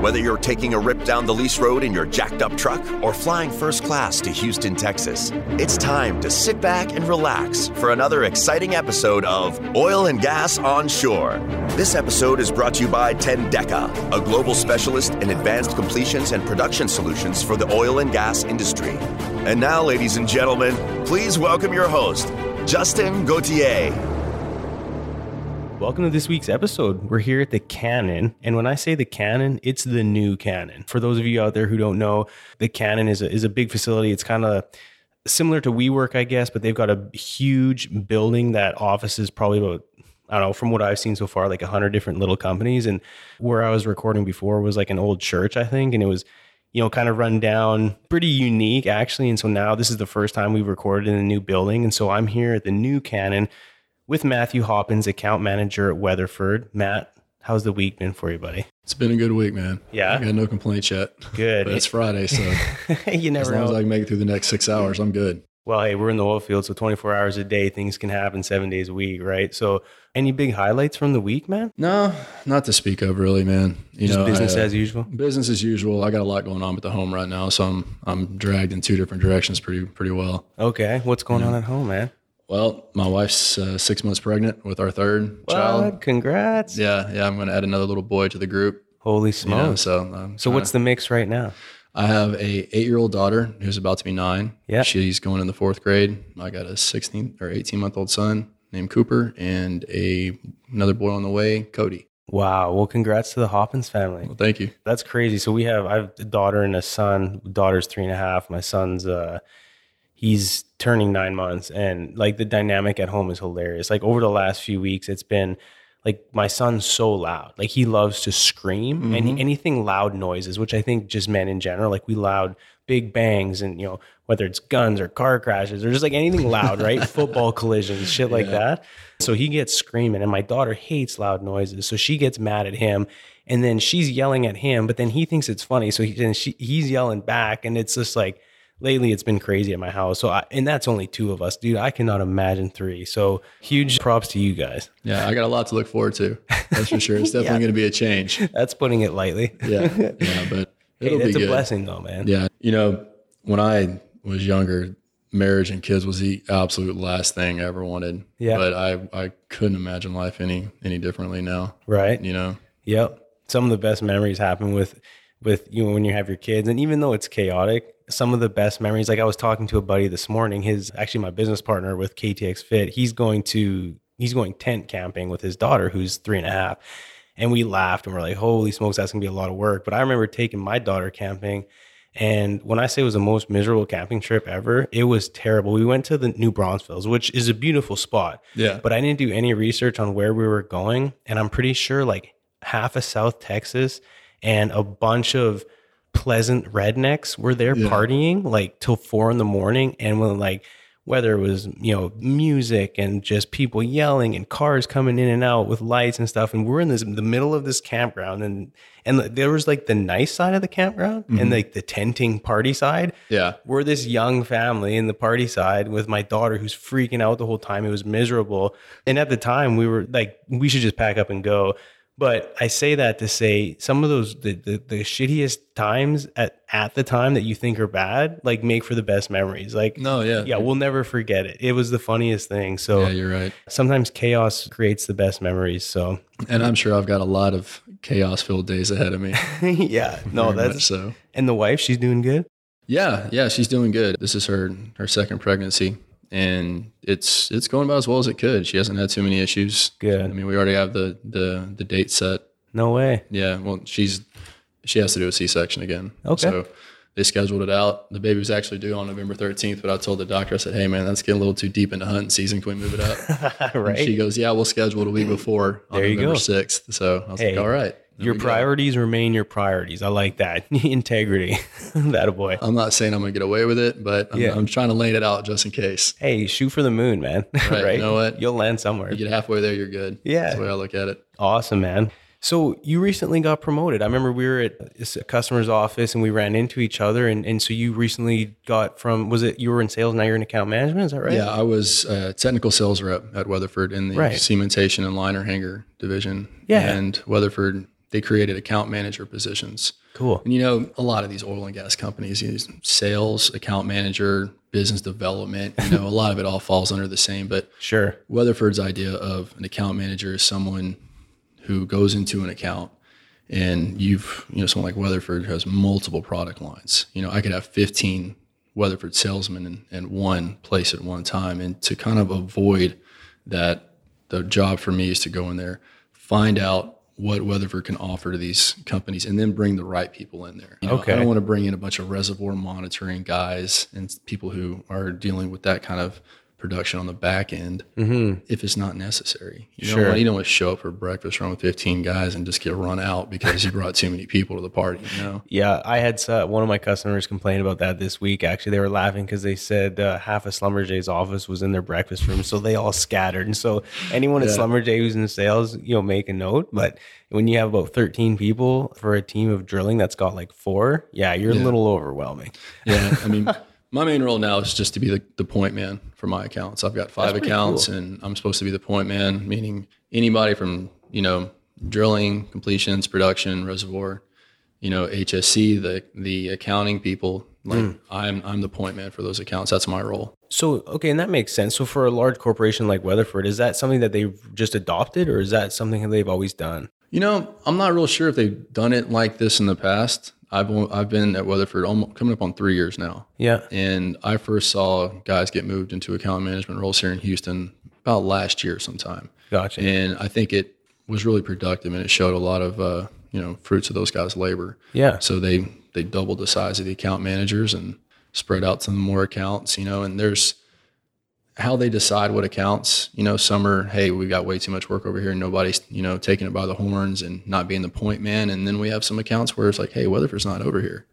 Whether you're taking a rip down the lease road in your jacked-up truck or flying first class to Houston, Texas, it's time to sit back and relax for another exciting episode of Oil and Gas on Shore. This episode is brought to you by Tendeka, a global specialist in advanced completions and production solutions for the oil and gas industry. And now, ladies and gentlemen, please welcome your host, Justin Gauthier. Welcome to this week's episode. We're here at the Canon. And when I say the Canon, it's the new Canon. For those of you out there who don't know, the Canon is a big facility. It's kind of similar to WeWork, I guess, but they've got a huge building that offices probably about, I don't know, from what I've seen so far, like 100 different little companies. And where I was recording before was like an old church, I think. And it was, you know, kind of run down, pretty unique, actually. And so now this is the first time we've recorded in a new building. And so I'm here at the new Canon with Matthew Hoppins, account manager at Weatherford. Matt, how's the week been for you, buddy? It's been a good week, man. Yeah? I got no complaints yet. Good. But it's Friday, so you never know. As long as I can make it through the next 6 hours, I'm good. Well, hey, we're in the oil field, so 24 hours a day, things can happen 7 days a week, right? So any big highlights from the week, man? No, not to speak of really, man. Just business as usual? Business as usual. I got a lot going on at the home right now, so I'm dragged in two different directions pretty well. Okay. What's going on at home, man? Well, my wife's 6 months pregnant with our third child. Congrats. Yeah. I'm going to add another little boy to the group. Holy smokes. So what's the mix right now? I have a 8-year-old daughter who's about to be 9. Yeah. She's going in the 4th grade. I got a 16 or 18-month-old son named Cooper and another boy on the way, Cody. Wow. Well, congrats to the Hoppins family. Well, thank you. That's crazy. So I have a daughter and a son. Daughter's 3.5. My son's... he's turning 9 months, and like the dynamic at home is hilarious. Like over the last few weeks, it's been like my son's so loud. Like he loves to scream mm-hmm. and anything loud noises, which I think just men in general, like we loud big bangs and, you know, whether it's guns or car crashes or just like anything loud, right? Football collisions, shit like that. So he gets screaming, and my daughter hates loud noises. So she gets mad at him, and then she's yelling at him, but then he thinks it's funny. So he's yelling back, and it's just like, lately, it's been crazy at my house. And that's only 2 of us, dude. I cannot imagine 3. So huge props to you guys. Yeah, I got a lot to look forward to. That's for sure. It's definitely going to be a change. That's putting it lightly. Yeah, but it'll be good. It's a blessing though, man. Yeah. You know, when I was younger, marriage and kids was the absolute last thing I ever wanted. Yeah. But I couldn't imagine life any differently now. Right. You know? Yep. Some of the best memories happen with you know, when you have your kids. And even though it's chaotic, some of the best memories, like I was talking to a buddy this morning, actually my business partner with KTX Fit, he's going tent camping with his daughter who's 3.5. And we laughed and we're like, holy smokes, that's going to be a lot of work. But I remember taking my daughter camping. And when I say it was the most miserable camping trip ever, it was terrible. We went to the New Braunfels, which is a beautiful spot. Yeah. But I didn't do any research on where we were going. And I'm pretty sure like half of South Texas and a bunch of pleasant rednecks were there partying like till 4 a.m. and when like whether it was, you know, music and just people yelling and cars coming in and out with lights and stuff, and we're in the middle of this campground and there was like the nice side of the campground mm-hmm. and like the tenting party side. Yeah. We're this young family in the party side with my daughter who's freaking out the whole time. It was miserable. And at the time we were like, we should just pack up and go. But I say that to say some of those, the shittiest times at the time that you think are bad, like make for the best memories. Like, no, yeah. Yeah. We'll never forget it. It was the funniest thing. So yeah, you're right. Sometimes chaos creates the best memories. So, and I'm sure I've got a lot of chaos filled days ahead of me. Yeah. No, that's so. And the wife, she's doing good. Yeah. She's doing good. This is her second pregnancy. And it's going about as well as it could. She hasn't had too many issues. Good. I mean, we already have the date set. No way. Yeah. Well, she has to do a C-section again. Okay. So they scheduled it out. The baby was actually due on November 13th, but I told the doctor, I said, hey man, that's getting a little too deep into hunting season. Can we move it up? Right. And she goes, yeah, we'll schedule it a week before on November 6th. So I was like, all right. Your priorities remain your priorities. I like that. Integrity. That a boy. I'm not saying I'm going to get away with it, but I'm trying to lay it out just in case. Hey, shoot for the moon, man. Right. You know what? You'll land somewhere. You get halfway there, you're good. Yeah. That's the way I look at it. Awesome, man. So you recently got promoted. I remember we were at a customer's office and we ran into each other. And so you recently got you were in sales, now you're in account management, is that right? Yeah, I was a technical sales rep at Weatherford in the cementation and liner hanger division. Yeah. And Weatherford they created account manager positions. Cool. And, you know, a lot of these oil and gas companies, you know, sales, account manager, business development, you know, a lot of it all falls under the same. But sure, Weatherford's idea of an account manager is someone who goes into an account and you know, someone like Weatherford has multiple product lines. You know, I could have 15 Weatherford salesmen in one place at one time. And to kind of avoid that, the job for me is to go in there, find out what Weatherford can offer to these companies, and then bring the right people in there. You know, okay. I don't want to bring in a bunch of reservoir monitoring guys and people who are dealing with that kind of production on the back end if it's not necessary. You don't want to show up for breakfast run with 15 guys and just get run out because you brought too many people to the party. You know? Yeah, I had one of my customers complain about that this week. Actually, they were laughing because they said half of Schlumberger's office was in their breakfast room, so they all scattered. And so anyone at Schlumberger who's in sales, you know, make a note. But when you have about 13 people for a team of drilling that's got like four, you're a little overwhelming. Yeah, I mean... My main role now is just to be the point man for my accounts. I've got 5 accounts and I'm supposed to be the point man, meaning anybody from, you know, drilling, completions, production, reservoir, you know, HSC, the accounting people, like I'm the point man for those accounts. That's my role. So, okay. And that makes sense. So for a large corporation like Weatherford, is that something that they've just adopted or is that something that they've always done? You know, I'm not real sure if they've done it like this in the past. I've been at Weatherford almost, coming up on 3 years now. Yeah. And I first saw guys get moved into account management roles here in Houston about last year sometime. Gotcha. And I think it was really productive and it showed a lot of, you know, fruits of those guys' labor. Yeah. So they doubled the size of the account managers and spread out some more accounts, you know, and there's how they decide what accounts, you know, some are, hey, we've got way too much work over here and nobody's, you know, taking it by the horns and not being the point man. And then we have some accounts where it's like, hey, Weatherford's not over here.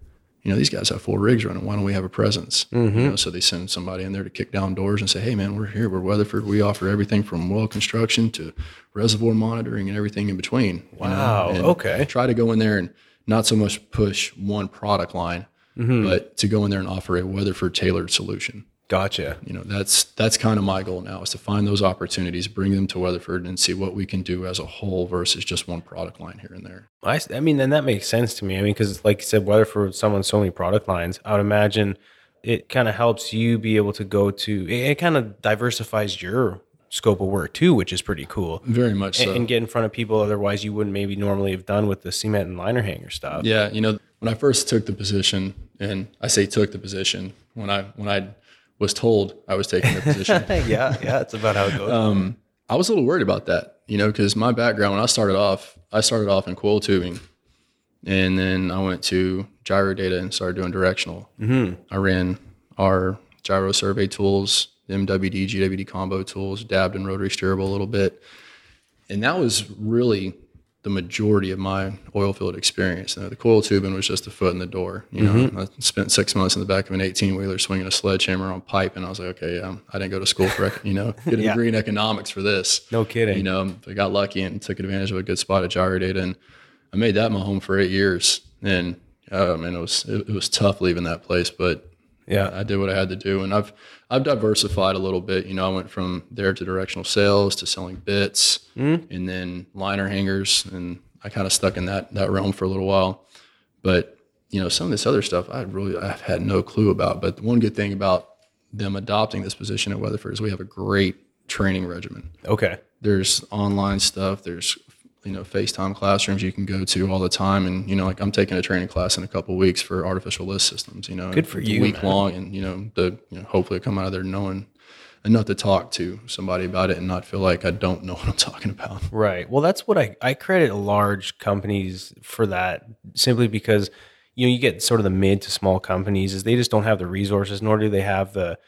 You know, these guys have 4 rigs running. Why don't we have a presence? You know, so they send somebody in there to kick down doors and say, hey man, we're here. We're Weatherford. We offer everything from well construction to reservoir monitoring and everything in between. Wow. You know? And okay. Try to go in there and not so much push one product line, but to go in there and offer a Weatherford tailored solution. Gotcha. You know, that's kind of my goal now is to find those opportunities, bring them to Weatherford and see what we can do as a whole versus just one product line here and there. I mean, and that makes sense to me. I mean, because like you said, Weatherford, someone, so many product lines, I would imagine it kind of helps you be able to go to, it kind of diversifies your scope of work too, which is pretty cool. Very much so. And get in front of people otherwise you wouldn't maybe normally have done with the cement and liner hanger stuff. Yeah. You know, when I first took the position, and I say took the position, when I was told I was taking the position. yeah, it's about how it goes. I was a little worried about that, you know, because my background, when I started off in coil tubing, and then I went to Gyrodata and started doing directional. I ran our gyro survey tools, MWD, GWD combo tools, dabbed in rotary steerable a little bit. And that was really the majority of my oil field experience. You know, the coil tubing was just a foot in the door. You know, I spent 6 months in the back of an 18-wheeler swinging a sledgehammer on pipe, and I was like, okay, I didn't go to school for, you know, get a degree in economics for this. No kidding. You know, I got lucky and took advantage of a good spot at Gyrodata, and I made that my home for 8 years. And man, it was tough leaving that place, but yeah, I did what I had to do, and I've diversified a little bit. You know, I went from there to directional sales to selling bits and then liner hangers. And I kind of stuck in that realm for a little while. But, you know, some of this other stuff I've had no clue about. But the one good thing about them adopting this position at Weatherford is we have a great training regimen. Okay. There's online stuff. There's, you know, FaceTime classrooms you can go to all the time. And, you know, like I'm taking a training class in a couple of weeks for artificial lift systems, you know, good for you, week long. And, you know, hopefully I come out of there knowing enough to talk to somebody about it and not feel like I don't know what I'm talking about. Right. Well, that's what I credit large companies for that simply because, you know, you get sort of the mid to small companies is they just don't have the resources, nor do they have the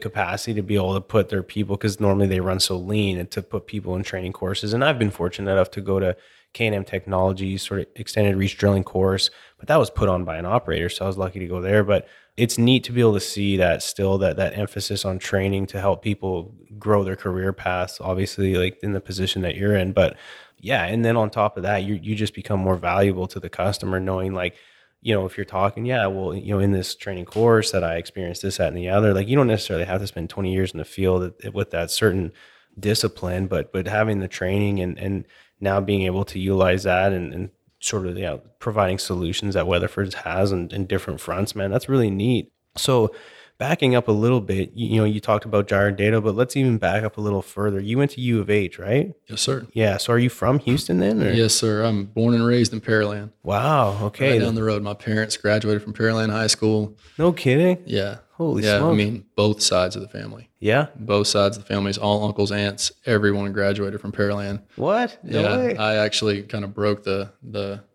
capacity to be able to put their people, because normally they run so lean, and to put people in training courses. And I've been fortunate enough to go to K&M Technologies, sort of extended reach drilling course, but that was put on by an operator. So I was lucky to go there, but it's neat to be able to see that still that emphasis on training to help people grow their career paths, obviously like in the position that you're in. But yeah. And then on top of that, you just become more valuable to the customer knowing like, you know, if you're talking, yeah, well, you know, in this training course that I experienced this, that, and the other, like you don't necessarily have to spend 20 years in the field with that certain discipline, but having the training and now being able to utilize that and sort of, you know, providing solutions that Weatherford has in different fronts, man. That's really neat. So backing up a little bit, you know, you talked about Gyrodata, but let's even back up a little further. You went to U of H, right? Yes, sir. Yeah. So are you from Houston then? Or? Yes, sir. I'm born and raised in Pearland. Wow. Okay. Right down the road. My parents graduated from Pearland High School. No kidding? Yeah. Holy smokes. I mean, both sides of the family. Yeah? Both sides of the families, all uncles, aunts, everyone graduated from Pearland. What? No way. I actually kind of broke the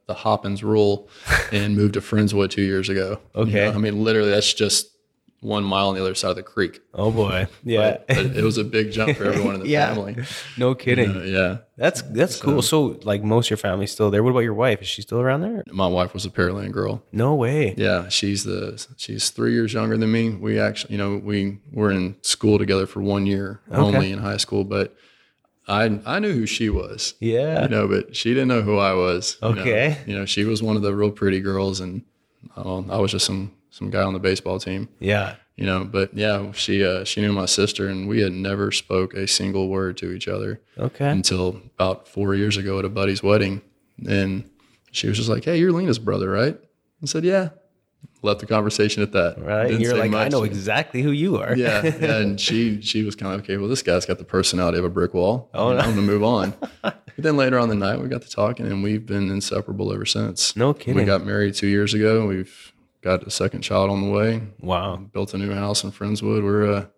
Hoppins rule and moved to Friendswood 2 years ago. Okay. You know, I mean, literally, that's just 1 mile on the other side of the creek. Oh boy. Yeah. But it was a big jump for everyone in the family. No kidding. Yeah. That's cool. So like most of your family's still there. What about your wife? Is she still around there? My wife was a Pearland girl. No way. Yeah. She's 3 years younger than me. We actually, you know, we were in school together for 1 year only in high school, but I knew who she was. Yeah. You know, but she didn't know who I was. Okay. You know, she was one of the real pretty girls and I was just some guy on the baseball team. Yeah. You know, but yeah, she knew my sister and we had never spoke a single word to each other. Okay. Until about 4 years ago at a buddy's wedding. And she was just like, "Hey, you're Lena's brother, right?" I said, "Yeah." Left the conversation at that. Right. Didn't you're like, much. I know exactly who you are. Yeah. And she was kind of, okay, well, this guy's got the personality of a brick wall. Oh, no. I'm going to move on. But then later on the night, we got to talking and we've been inseparable ever since. No kidding. We got married 2 years ago. We've got a second child on the way. Wow. Built a new house in Friendswood. We're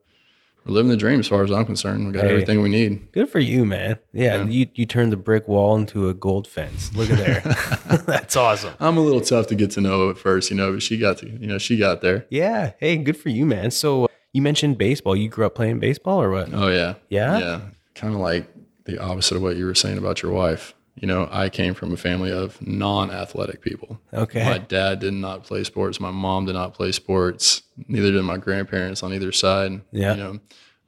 living the dream as far as I'm concerned. We got everything we need. Good for you, man. Yeah. You turned the brick wall into a gold fence. Look at there. That's awesome. I'm a little tough to get to know at first, you know, but she got there. Yeah. Hey, good for you, man. So you mentioned baseball. You grew up playing baseball or what? Oh, yeah. Yeah? Yeah. Kind of like the opposite of what you were saying about your wife. You know, I came from a family of non-athletic people. Okay. My dad did not play sports. My mom did not play sports. Neither did my grandparents on either side. Yeah. You know,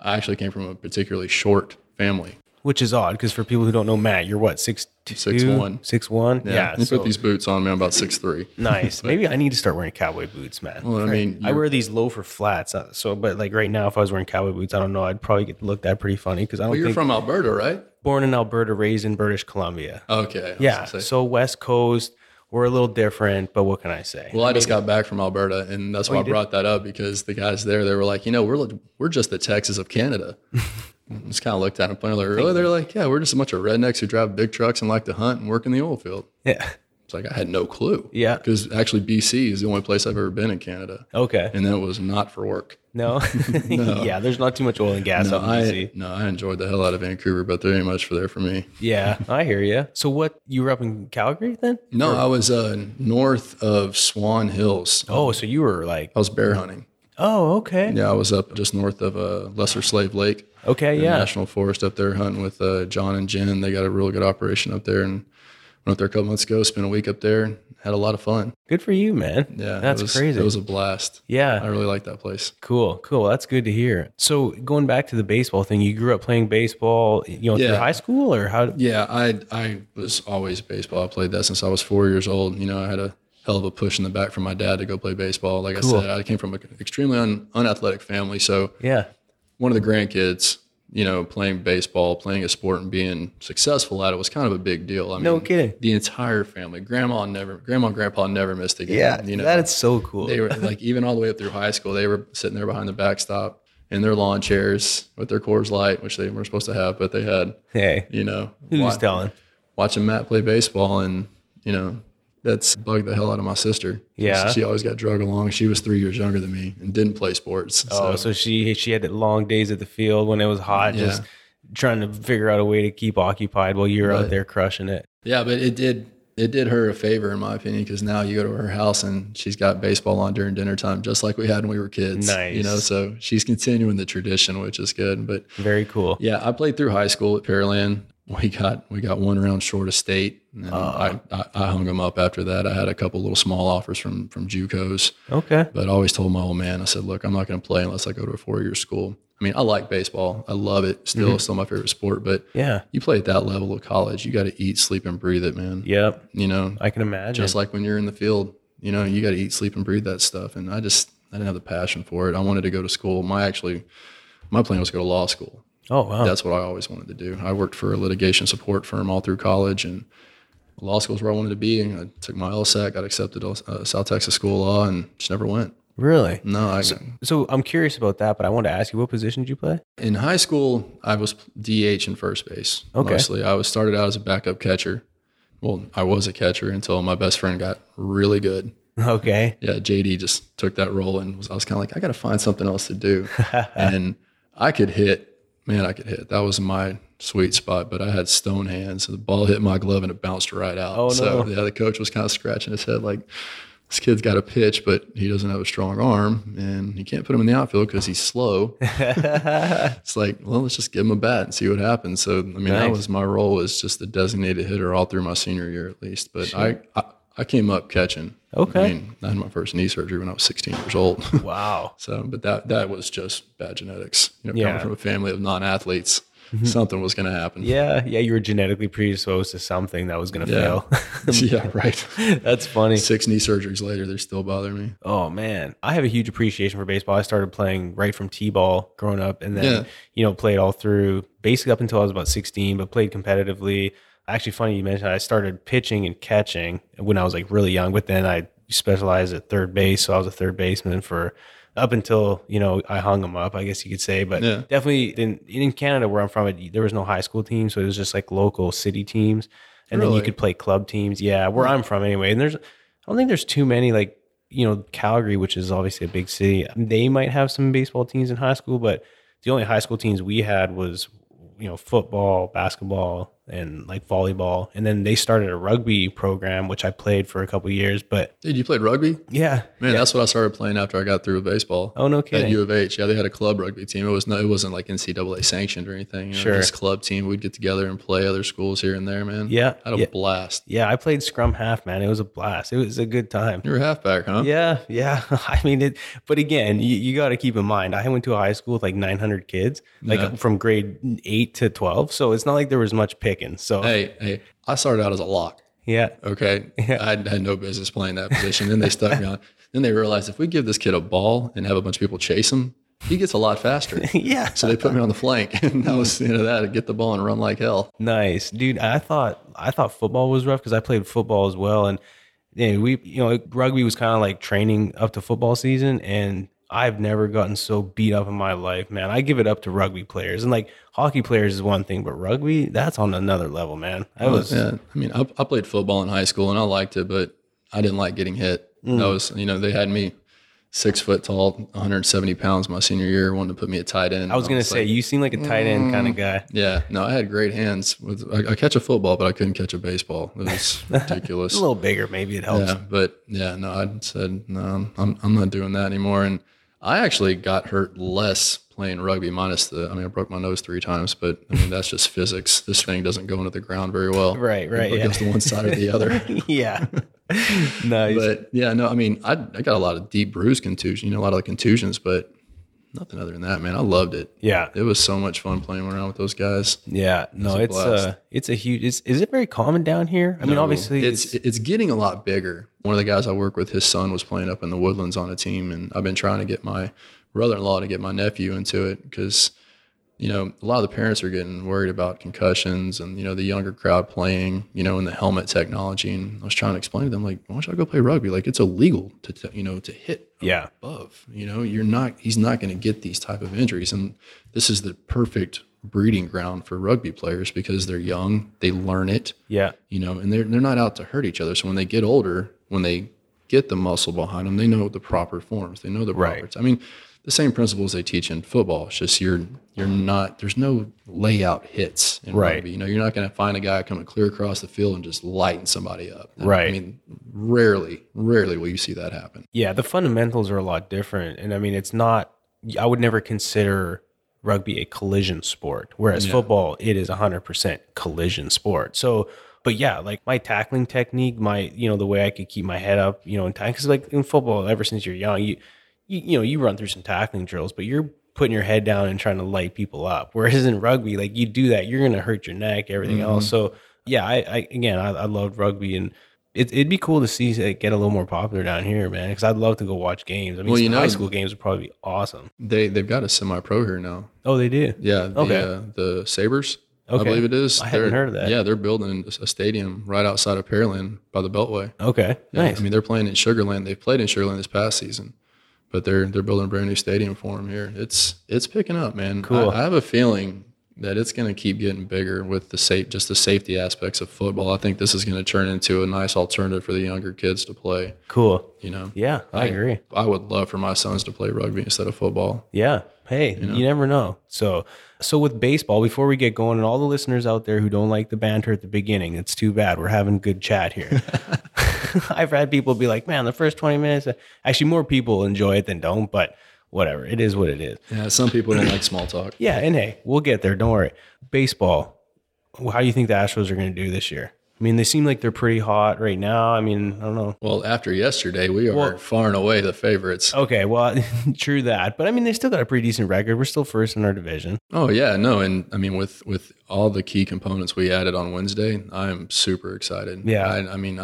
I actually came from a particularly short family. Which is odd because for people who don't know, Matt, you're what, 6'2"? 6'1". 6'1"? Yeah. You put these boots on me, I'm about 6'3". Nice. But, maybe I need to start wearing cowboy boots, Matt. Well, I mean, I wear these loafer flats. But like right now, if I was wearing cowboy boots, I don't know, I'd probably get looked at pretty funny because I don't think. Well, you're from Alberta, right? Born in Alberta, raised in British Columbia. Okay. Yeah. So West Coast. We're a little different, but what can I say? Well, I just got back from Alberta, and that's why I brought that up because the guys there, they were like, you know, we're just the Texas of Canada. Just kind of looked at them, playing like, really? They're like, yeah, we're just a bunch of rednecks who drive big trucks and like to hunt and work in the oil field. Yeah. It's like I had no clue. Yeah. Because actually, BC is the only place I've ever been in Canada. Okay. And that was not for work. No. No. Yeah, there's not too much oil and gas out in BC. No, I enjoyed the hell out of Vancouver, but there ain't much for there for me. Yeah, I hear you. So you were up in Calgary then? No, I was north of Swan Hills. Oh, so you were like... I was bear hunting. Oh, okay. Yeah, I was up just north of Lesser Slave Lake. Okay, yeah. National Forest up there hunting with John and Jen. They got a real good operation up there and went up there a couple months ago, spent a week up there. Had a lot of fun. Good for you, man. Yeah. That's crazy. It was a blast. Yeah. I really like that place. Cool. That's good to hear. So going back to the baseball thing, you grew up playing baseball, you know, through high school or how? Yeah, I was always baseball. I played that since I was 4 years old. You know, I had a hell of a push in the back from my dad to go play baseball. Like I said, I came from an extremely unathletic family. So yeah, one of the grandkids, you know, playing baseball, playing a sport and being successful at it was kind of a big deal. I mean, no kidding. The entire family, grandma and grandpa never missed a game. Yeah, you know, that is so cool. They were like, even all the way up through high school, they were sitting there behind the backstop in their lawn chairs with their Coors Light, which they weren't supposed to have, but they had. Hey, you know, who's telling? Watching Matt play baseball and, you know, that's bugged the hell out of my sister. Yeah. She always got dragged along. She was 3 years younger than me and didn't play sports. Oh, so she had long days at the field when it was hot, just trying to figure out a way to keep occupied while you were out there crushing it. Yeah, but it did her a favor, in my opinion, because now you go to her house and she's got baseball on during dinner time, just like we had when we were kids. Nice. You know, so she's continuing the tradition, which is good. But very cool. Yeah, I played through high school at Pearland. We got one round short of state. And I hung them up after that. I had a couple little small offers from JUCOs. Okay. But I always told my old man, I said, look, I'm not going to play unless I go to a four-year school. I mean, I like baseball. I love it. Still my favorite sport. But yeah, you play at that level of college, you got to eat, sleep, and breathe it, man. Yep. You know, I can imagine. Just like when you're in the field, you know, you got to eat, sleep, and breathe that stuff. And I didn't have the passion for it. I wanted to go to school. My plan was to go to law school. Oh, wow. That's what I always wanted to do. I worked for a litigation support firm all through college, and law school is where I wanted to be, and I took my LSAT, got accepted to South Texas School of Law, and just never went. Really? No. So I'm curious about that, but I wanted to ask you, what position did you play? In high school, I was DH in first base. Okay. Mostly. I started out as a backup catcher. Well, I was a catcher until my best friend got really good. Okay. Yeah, JD just took that role, and I was kind of like, I got to find something else to do. And I could hit. Man, I could hit. That was my sweet spot, but I had stone hands. So the ball hit my glove, and it bounced right out. Oh, no. So yeah, the coach was kind of scratching his head like, this kid's got a pitch, but he doesn't have a strong arm, and you can't put him in the outfield because he's slow. It's like, well, let's just give him a bat and see what happens. So, I mean, nice. That was my role, as just the designated hitter all through my senior year at least. But sure. I came up catching. Okay. I mean, I had my first knee surgery when I was 16 years old. Wow. So, but that was just bad genetics. You know, yeah. Coming from a family of non-athletes, something was going to happen. Yeah. Yeah. You were genetically predisposed to something that was going to fail. Yeah. Right. That's funny. 6 knee surgeries later, they're still bothering me. Oh man. I have a huge appreciation for baseball. I started playing right from T-ball growing up, and then, you know, played all through basically up until I was about 16, but played competitively. Actually, funny you mentioned, I started pitching and catching when I was like really young, but then I specialized at third base. So I was a third baseman for up until, you know, I hung them up, I guess you could say. But definitely in Canada, where I'm from, there was no high school team. So it was just like local city teams. And really? Then you could play club teams. Yeah, where I'm from anyway. And I don't think there's too many, like, you know, Calgary, which is obviously a big city. They might have some baseball teams in high school, but the only high school teams we had was, you know, football, basketball, and like volleyball. And then they started a rugby program, which I played for a couple of years. But dude, you played rugby? Yeah. Man, that's what I started playing after I got through with baseball. Oh, no kidding. At U of H. Yeah, they had a club rugby team. It wasn't like NCAA sanctioned or anything. You know, sure. This club team, we'd get together and play other schools here and there, man. Yeah. I had a blast. Yeah, I played scrum half, man. It was a blast. It was a good time. You were halfback, huh? Yeah, yeah. I mean, but again, you got to keep in mind, I went to a high school with like 900 kids, like from grade 8 to 12. So it's not like there was much picking. So hey, I started out as a lock. Yeah. Okay. Yeah. I had no business playing that position. Then they stuck me on. Then they realized if we give this kid a ball and have a bunch of people chase him, he gets a lot faster. Yeah. So they put me on the flank, and that was the end of that. Get the ball and run like hell. Nice, dude. I thought football was rough because I played football as well, and we, you know, rugby was kind of like training up to football season, and I've never gotten so beat up in my life, man. I give it up to rugby players, and like hockey players is one thing, but rugby, that's on another level, man. I mean, I played football in high school and I liked it, but I didn't like getting hit. I was, you know, they had me 6 foot tall, 170 pounds my senior year, wanted to put me at tight end. I was going to say, like, you seem like a tight end kind of guy. Yeah. No, I had great hands. I catch a football, but I couldn't catch a baseball. It was ridiculous. A little bigger, maybe it helps. Yeah, but yeah, no, I said, no, I'm not doing that anymore. And I actually got hurt less playing rugby, I broke my nose 3 times, but I mean, that's just physics. This thing doesn't go into the ground very well. Right. It goes to one side or the other. Yeah. Nice. But yeah, no, I mean, I got a lot of deep bruise contusion, you know, a lot of the contusions, but nothing other than that, man. I loved it. Yeah. It was so much fun playing around with those guys. Yeah. No, is it very common down here? I mean, obviously it's getting a lot bigger. One of the guys I work with, his son was playing up in the Woodlands on a team, and I've been trying to get my brother-in-law to get my nephew into it because, you know, a lot of the parents are getting worried about concussions and, you know, the younger crowd playing, you know, in the helmet technology. And I was trying to explain to them, like, why don't y'all go play rugby? Like, it's illegal to hit. Yeah. Above, you know, he's not going to get these type of injuries. And this is the perfect breeding ground for rugby players because they're young, they learn it. Yeah. You know, and they're not out to hurt each other. So when they get older, when they get the muscle behind them, they know the proper forms, they know the proper. Right. I mean, the same principles they teach in football. It's just you're not, there's no layout hits in rugby. You know, you're not going to find a guy coming clear across the field and just lighting somebody up. Right. I mean, rarely will you see that happen. Yeah, the fundamentals are a lot different. And I mean, I would never consider rugby a collision sport, whereas football, it is 100% collision sport. So, but yeah, like my tackling technique, the way I could keep my head up, you know, in time, because like in football, ever since you're young, you run through some tackling drills, but you're putting your head down and trying to light people up. Whereas in rugby, like you do that, you're going to hurt your neck, everything else. So yeah, I loved rugby, and it'd be cool to see it get a little more popular down here, man. Because I'd love to go watch games. I mean, high school games would probably be awesome. They've got a semi-pro here now. Oh, they do? Yeah. The Sabres. Okay. I believe it is. I hadn't heard of that. Yeah, they're building a stadium right outside of Pearland by the Beltway. Okay, yeah, nice. I mean, they're playing in Sugar Land. They've played in Sugar Land this past season, but they're building a brand new stadium for them here. It's picking up, man. Cool. I have a feeling that it's going to keep getting bigger with the safety aspects of football. I think this is going to turn into a nice alternative for the younger kids to play. Cool. You know? Yeah, I agree. I would love for my sons to play rugby instead of football. Yeah. Hey, you never know. So with baseball, before we get going, and all the listeners out there who don't like the banter at the beginning, it's too bad. We're having good chat here. I've had people be like, man, the first 20 minutes, actually more people enjoy it than don't, but whatever. It is what it is. Yeah, some people don't like small talk. Yeah, and hey, we'll get there. Don't worry. Baseball, how do you think the Astros are going to do this year? I mean, they seem like they're pretty hot right now. I mean, I don't know. Well, after yesterday, we are far and away the favorites. Okay, well, true that. But, I mean, they still got a pretty decent record. We're still first in our division. Oh, yeah, no. And, I mean, with all the key components we added on Wednesday, I'm super excited. Yeah. I mean,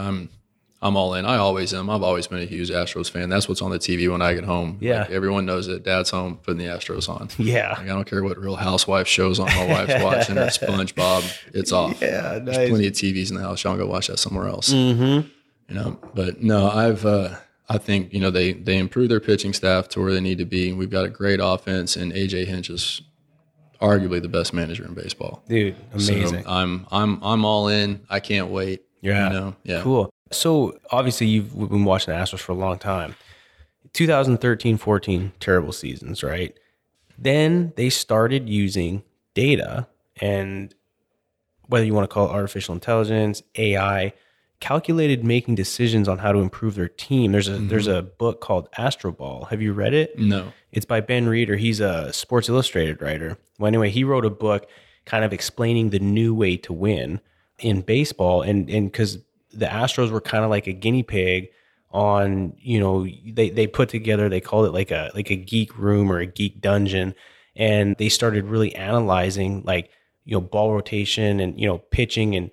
I'm all in. I always am. I've always been a huge Astros fan. That's what's on the TV when I get home. Yeah. Like, everyone knows that Dad's home putting the Astros on. Yeah. Like, I don't care what Real Housewives shows on. My wife's watching or SpongeBob. It's off. Yeah, nice. There's plenty of TVs in the house. Y'all go watch that somewhere else. Mm-hmm. You know, but no, I think, you know, they improved their pitching staff to where they need to be. We've got a great offense, and AJ Hinch is arguably the best manager in baseball. Dude, amazing. So I'm all in. I can't wait. Yeah. You know? Yeah. Cool. So, obviously, you've been watching the Astros for a long time. 2013-14, terrible seasons, right? Then they started using data, and whether you want to call it artificial intelligence, AI, calculated making decisions on how to improve their team. There's a book called Astro Ball. Have you read it? No. It's by Ben Reeder. He's a Sports Illustrated writer. Well, anyway, he wrote a book kind of explaining the new way to win in baseball, and because the Astros were kind of like a guinea pig on, you know, they put together, they called it like a geek room or a geek dungeon. And they started really analyzing, like, you know, ball rotation and, you know, pitching and,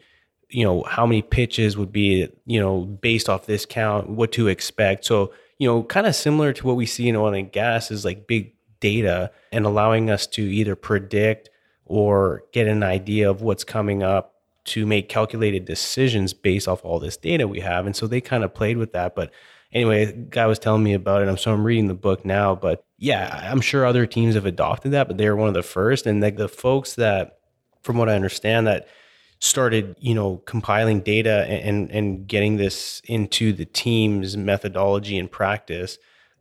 you know, how many pitches would be, you know, based off this count, what to expect. So, you know, kind of similar to what we see in oil and gas is like big data and allowing us to either predict or get an idea of what's coming up, to make calculated decisions based off all this data we have. And so they kind of played with that. But anyway, the guy was telling me about it. So I'm reading the book now. But yeah, I'm sure other teams have adopted that, but they were one of the first. And like the folks that, from what I understand, that started, you know, compiling data and getting this into the team's methodology and practice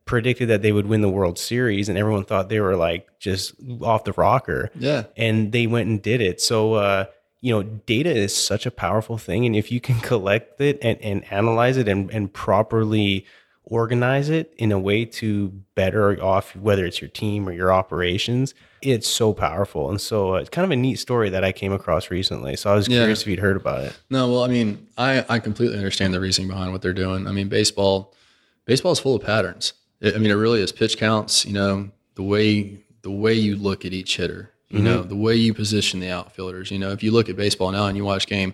predicted that they would win the World Series, and everyone thought they were like just off the rocker. Yeah. And they went and did it. So, you know, data is such a powerful thing. And if you can collect it and analyze it and properly organize it in a way to better off, whether it's your team or your operations, it's so powerful. And so it's kind of a neat story that I came across recently. So I was curious if you'd heard about it. No, well, I mean, I completely understand the reasoning behind what they're doing. I mean, baseball is full of patterns. It really is. Pitch counts, you know, the way you look at each hitter. You know, the way you position the outfielders, you know, if you look at baseball now and you watch game,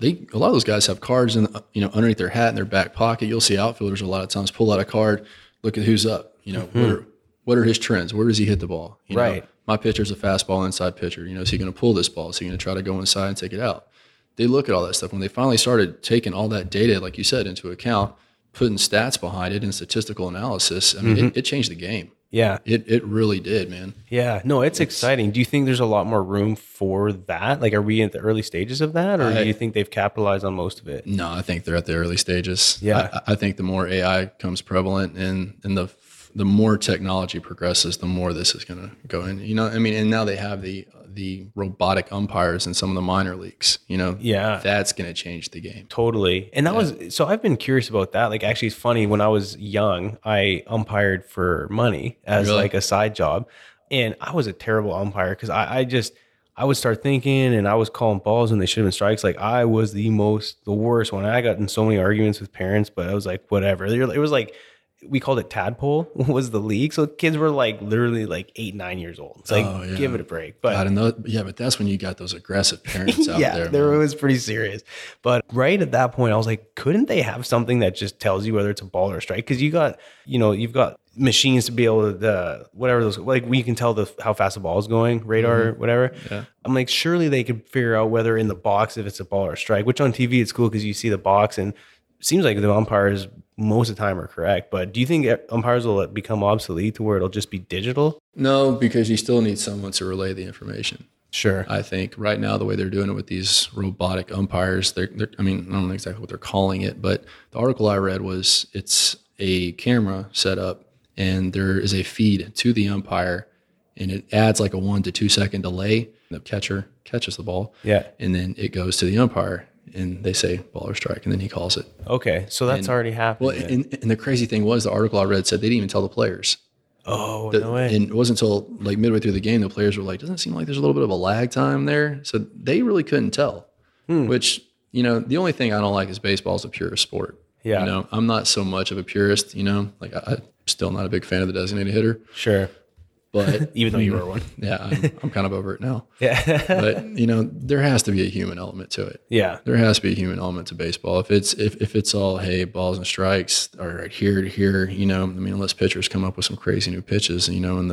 a lot of those guys have cards in, you know, underneath their hat in their back pocket. You'll see outfielders a lot of times pull out a card, look at who's up, you know, what are his trends? Where does he hit the ball? You right. know, my pitcher's a fastball inside pitcher. You know, is he going to pull this ball? Is he going to try to go inside and take it out? They look at all that stuff. When they finally started taking all that data, like you said, into account, putting stats behind it and statistical analysis, I mean, it changed the game. Yeah. It really did, man. Yeah. No, it's exciting. Do you think there's a lot more room for that? Like, are we at the early stages of that, or do you think they've capitalized on most of it? No, I think they're at the early stages. Yeah. I think the more AI comes prevalent and the more technology progresses, the more this is going to go in. You know, I mean, and now they have the robotic umpires in some of the minor leagues, you know? Yeah. That's going to change the game. Totally. And that was, so I've been curious about that. Like, actually, it's funny, when I was young, I umpired for money as like a side job. And I was a terrible umpire because I would start thinking, and I was calling balls when they should have been strikes. Like, I was the worst one. I got in so many arguments with parents, but I was like, whatever. It was like, we called it Tadpole was the league. So kids were like literally like 8, 9 years old. It's like, give it a break. But I don't know. Yeah. But that's when you got those aggressive parents out there. Yeah, it was pretty serious. But right at that point, I was like, couldn't they have something that just tells you whether it's a ball or a strike? Cause you got, you know, you've got machines to be able to, whatever those, like we can tell how fast the ball is going, radar, whatever. Yeah. I'm like, surely they could figure out whether in the box, if it's a ball or a strike, which on TV it's cool. Cause you see the box and it seems like the umpires most of the time are correct, but do you think umpires will become obsolete to where it'll just be digital? No, because you still need someone to relay the information. Sure. I think right now, the way they're doing it with these robotic umpires, I mean, I don't know exactly what they're calling it, but the article I read was it's a camera set up and there is a feed to the umpire and it adds like a 1 to 2 second delay. The catcher catches the ball. Yeah. And then it goes to the umpire. And they say ball or strike, and then he calls it. Okay, so that's already happened. Well, and the crazy thing was the article I read said they didn't even tell the players. Oh, no way. And it wasn't until like midway through the game the players were like, doesn't it seem like there's a little bit of a lag time there? So they really couldn't tell, which, you know, the only thing I don't like is baseball is a purist sport. Yeah. You know, I'm not so much of a purist, you know. Like, I'm still not a big fan of the designated hitter. Sure. But even though you were one. Yeah, I'm kind of over it now. Yeah. But, you know, there has to be a human element to it. Yeah. There has to be a human element to baseball. If it's all, hey, balls and strikes are right here to here, you know, I mean, unless pitchers come up with some crazy new pitches, you know, and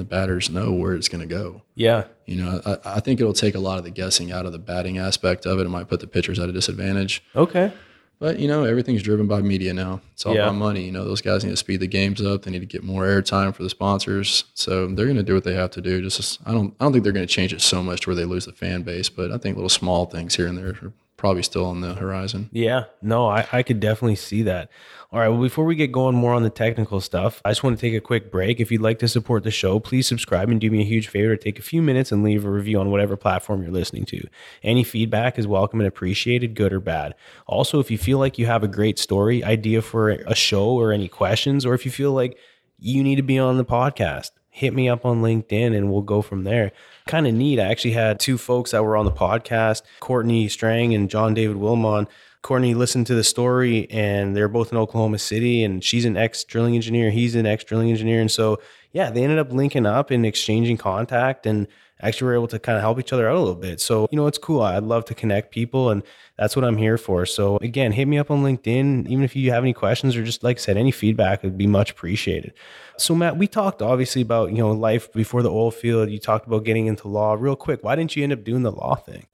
the batters know where it's going to go. Yeah. You know, I think it'll take a lot of the guessing out of the batting aspect of it. It might put the pitchers at a disadvantage. Okay. But, you know, everything's driven by media now. It's all about money. You know, those guys need to speed the games up. They need to get more airtime for the sponsors. So they're going to do what they have to do. Just I don't think they're going to change it so much to where they lose the fan base. But I think little small things here and there are probably still on the horizon. Yeah. No, I could definitely see that. All right. Well, before we get going more on the technical stuff, I just want to take a quick break. If you'd like to support the show, please subscribe and do me a huge favor to take a few minutes and leave a review on whatever platform you're listening to. Any feedback is welcome and appreciated, good or bad. Also, if you feel like you have a great story, idea for a show or any questions, or if you feel like you need to be on the podcast, hit me up on LinkedIn and we'll go from there. Kind of neat. I actually had two folks that were on the podcast, Courtney Strang and John David Wilmon. Courtney listened to the story and they're both in Oklahoma City and she's an ex-drilling engineer. He's an ex-drilling engineer. And so, yeah, they ended up linking up and exchanging contact and actually were able to kind of help each other out a little bit. So, you know, it's cool. I'd love to connect people and that's what I'm here for. So again, hit me up on LinkedIn. Even if you have any questions or just like I said, any feedback would be much appreciated. So Matt, we talked obviously about, you know, life before the oil field. You talked about getting into law real quick. Why didn't you end up doing the law thing?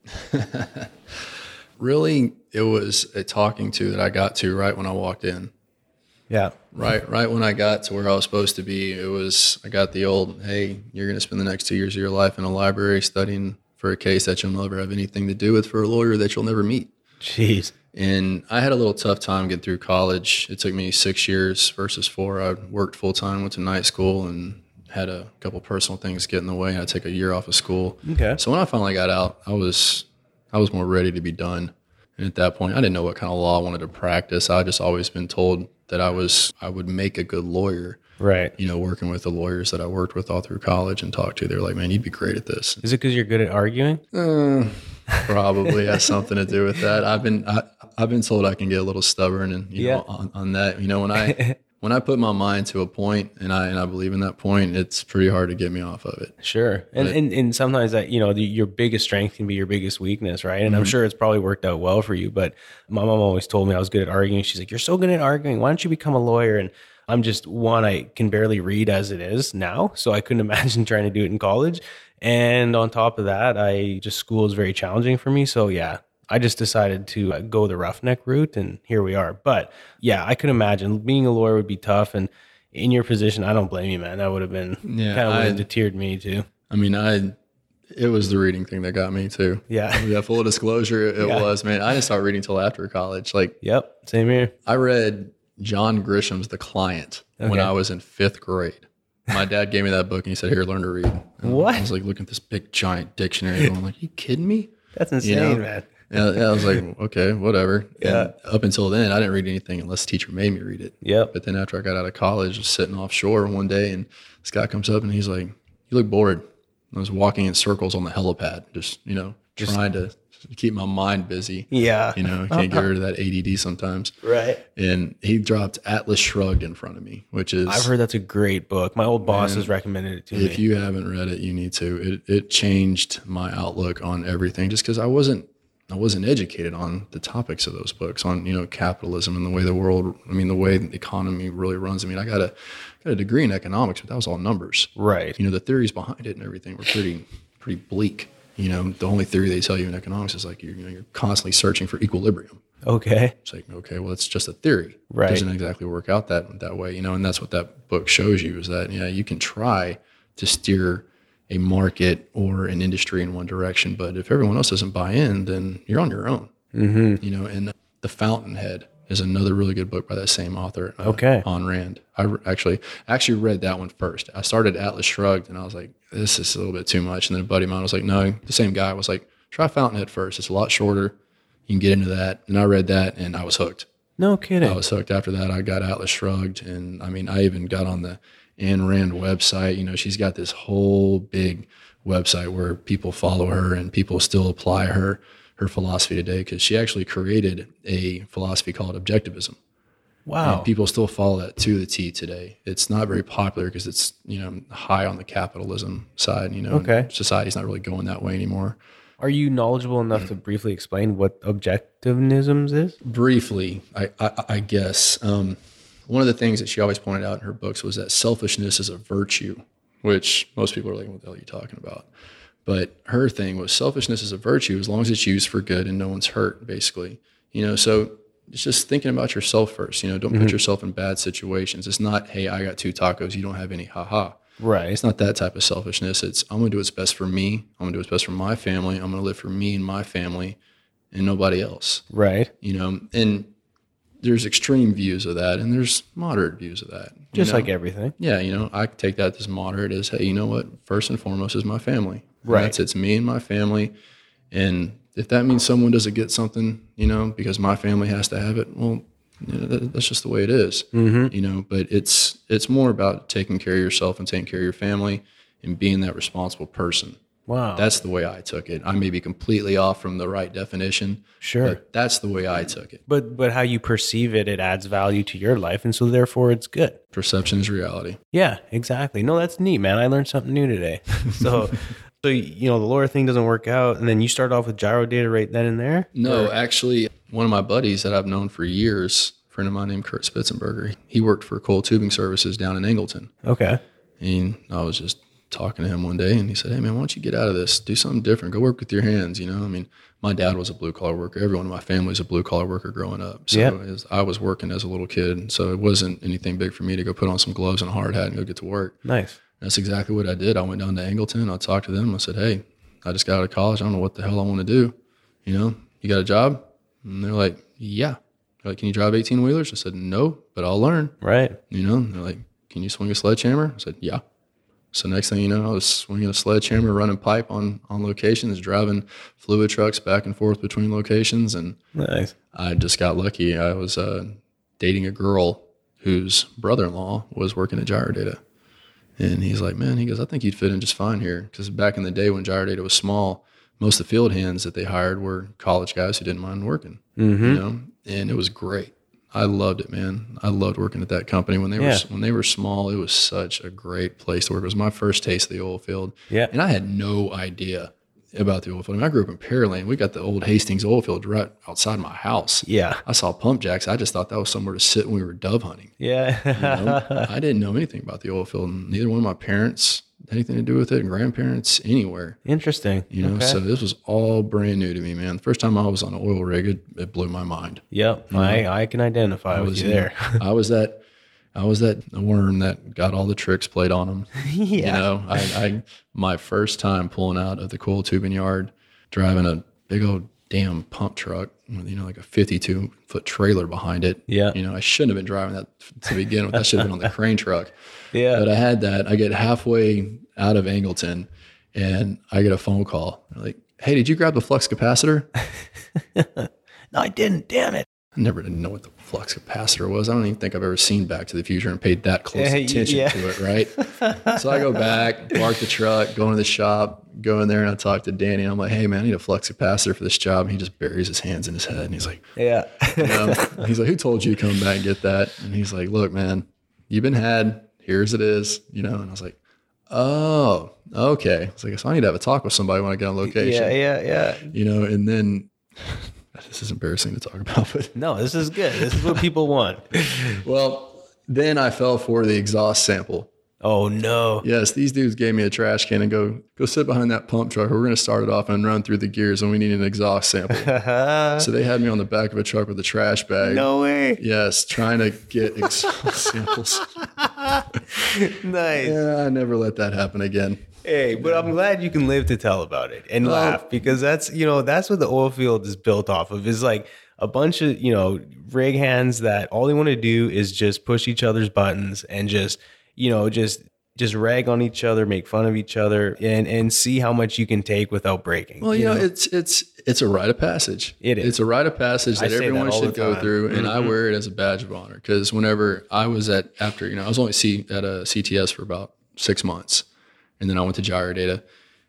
Really, it was a talking to that I got to right when I walked in. Yeah. Right when I got to where I was supposed to be, I got the old, hey, you're going to spend the next 2 years of your life in a library studying for a case that you'll never have anything to do with, for a lawyer that you'll never meet. Jeez. And I had a little tough time getting through college. It took me 6 years versus 4. I worked full time, went to night school, and had a couple personal things get in the way. And I took a year off of school. Okay. So when I finally got out, I was more ready to be done. And at that point, I didn't know what kind of law I wanted to practice. I just always been told that I would make a good lawyer. Right. You know, working with the lawyers that I worked with all through college and talked to, they're like, man, you'd be great at this. Is it because you're good at arguing? Probably has something to do with that. I've been told I can get a little stubborn and you know, on that, you know, when I put my mind to a point and I believe in that point, it's pretty hard to get me off of it. Sure. And sometimes that, you know, your biggest strength can be your biggest weakness, right? And I'm sure it's probably worked out well for you, but my mom always told me I was good at arguing. She's like, you're so good at arguing. Why don't you become a lawyer? And I'm just one, I can barely read as it is now. So I couldn't imagine trying to do it in college. And on top of that, school is very challenging for me. So yeah. I just decided to go the roughneck route and here we are. But yeah, I could imagine being a lawyer would be tough. And in your position, I don't blame you, man. That would have been kind of deterred me too. I mean, it was the reading thing that got me too. Yeah. Yeah. Full disclosure. It was, man. I didn't start reading till after college. Like, yep. Same here. I read John Grisham's The Client when I was in 5th grade. My dad gave me that book and he said, here, learn to read. And what? I was like looking at this big giant dictionary going like, are you kidding me? That's insane, you know? Man. Yeah, I was like, okay, whatever. Yeah. And up until then, I didn't read anything unless the teacher made me read it. Yeah. But then after I got out of college, I was sitting offshore one day, and this guy comes up and he's like, you look bored. And I was walking in circles on the helipad, just trying to keep my mind busy. Yeah. You know, I can't get rid of that ADD sometimes. Right. And he dropped Atlas Shrugged in front of me, which is... I've heard that's a great book. My old boss has recommended it to me. If you haven't read it, you need to. It changed my outlook on everything just because I wasn't educated on the topics of those books, on, you know, capitalism and the way the world, I mean, the way the economy really runs. I mean, I got a degree in economics, but that was all numbers. Right. You know, the theories behind it and everything were pretty bleak. You know, the only theory they tell you in economics is like, you're constantly searching for equilibrium. Okay. It's like, okay, well, it's just a theory. Right. It doesn't exactly work out that way, you know, and that's what that book shows you is that, yeah, you can try to steer a market or an industry in one direction, but if everyone else doesn't buy in, then you're on your own. Mm-hmm. You know, and The Fountainhead is another really good book by that same author, Ayn Rand. I actually read that one first. I started Atlas Shrugged, and I was like, this is a little bit too much. And then a buddy of mine was like, no, the same guy was like, try Fountainhead first. It's a lot shorter. You can get into that. And I read that, and I was hooked. No kidding. I was hooked. After that, I got Atlas Shrugged, and I mean, I even got on the Ayn Rand website. You know, she's got this whole big website where people follow her and people still apply her philosophy today, because she actually created a philosophy called objectivism. Wow. And people still follow that to the T today. It's not very popular because it's, you know, high on the capitalism side, you know. Okay. Society's not really going that way anymore. Are you knowledgeable enough to briefly explain what objectivism is? Briefly, I guess. One of the things that she always pointed out in her books was that selfishness is a virtue, which most people are like, what the hell are you talking about? But her thing was selfishness is a virtue as long as it's used for good and no one's hurt, basically. You know, so it's just thinking about yourself first. You know, don't put yourself in bad situations. It's not, hey, I got 2 tacos, you don't have any, haha. Right. It's not that type of selfishness. It's, I'm going to do what's best for me. I'm going to do what's best for my family. I'm going to live for me and my family and nobody else. Right. You know, and there's extreme views of that and there's moderate views of that. Just like everything. Yeah. You know, I take that as moderate as, hey, you know what? First and foremost is my family. Right. It's me and my family. And if that means someone doesn't get something, you know, because my family has to have it, well, you know, that's just the way it is, you know, but it's more about taking care of yourself and taking care of your family and being that responsible person. Wow. That's the way I took it. I may be completely off from the right definition. Sure. But that's the way I took it. But how you perceive it, it adds value to your life. And so therefore it's good. Perception is reality. Yeah, exactly. No, that's neat, man. I learned something new today. So, so you know, the lawyer thing doesn't work out. And then you start off with Gyrodata right then and there? No, actually one of my buddies that I've known for years, a friend of mine named Kurt Spitzenberger, he worked for Coal Tubing Services down in Angleton. Okay. And I was just talking to him one day and he said, hey man, why don't you get out of this? Do something different. Go work with your hands. You know, I mean, my dad was a blue collar worker. Everyone in my family was a blue collar worker growing up. So I was working as a little kid. So it wasn't anything big for me to go put on some gloves and a hard hat and go get to work. Nice. And that's exactly what I did. I went down to Angleton. I talked to them. I said, hey, I just got out of college. I don't know what the hell I want to do. You know, you got a job? And they're like, yeah. They're like, can you drive 18 wheelers? I said, no, but I'll learn. Right. You know, and they're like, can you swing a sledgehammer? I said, yeah. So next thing you know, I was swinging a sledgehammer, running pipe on locations, driving fluid trucks back and forth between locations. And nice. I just got lucky. I was dating a girl whose brother-in-law was working at Gyrodata. And he's like, man, he goes, I think you'd fit in just fine here. Because back in the day when Gyrodata was small, most of the field hands that they hired were college guys who didn't mind working. Mm-hmm. You know, and it was great. I loved it, man. I loved working at that company when they were small. It was such a great place to work. It was my first taste of the oil field. Yeah. And I had no idea about the oil field. I mean, I grew up in Pearland. We got the old Hastings oil field right outside my house. Yeah. I saw pump jacks. I just thought that was somewhere to sit when we were dove hunting. Yeah. You know? I didn't know anything about the oil field. Neither one of my parents had anything to do with it, and grandparents anywhere. Interesting. You know, okay. So this was all brand new to me, man. The first time I was on an oil rig, it blew my mind. Yep. You know? I can identify with you there. I was that worm that got all the tricks played on them. Yeah. You know, I my first time pulling out of the coil tubing yard, driving a big old damn pump truck, you know, like a 52-foot trailer behind it. Yeah. You know, I shouldn't have been driving that to begin with. I should have been on the crane truck. Yeah. But I had that. I get halfway out of Angleton and I get a phone call. They're like, hey, did you grab the flux capacitor? No, I didn't. Damn it. I never didn't know what the flux capacitor was. I don't even think I've ever seen Back to the Future and paid that close attention to it, right? So I go back, park the truck, go into the shop, go in there, and I talk to Danny. And I'm like, hey, man, I need a flux capacitor for this job. And he just buries his hands in his head. And he's like, he's like, who told you to come back and get that? And he's like, look, man, you've been had. Here's it is, you know? And I was like, oh, okay. I was like, so I need to have a talk with somebody when I get on location. You know, and then... This is embarrassing to talk about, but no, this is good. This is what people want. Well, then I fell for the exhaust sample. Oh no. Yes. These dudes gave me a trash can and go sit behind that pump truck. We're going to start it off and run through the gears, and we need an exhaust sample. So they had me on the back of a truck with a trash bag. No way. Yes. Trying to get exhaust samples. Nice. Yeah, I never let that happen again. Hey, but I'm glad you can live to tell about it and laugh, because that's, you know, that's what the oil field is built off of, is like a bunch of, you know, rig hands that all they want to do is just push each other's buttons and just, you know, just rag on each other, make fun of each other, and see how much you can take without breaking. Well, you know, it's a rite of passage. It is. It's a rite of passage that everyone should go through. Mm-hmm. And I wear it as a badge of honor, because whenever I was at, after, you know, I was only at a CTS for about 6 months. And then I went to Gyrodata,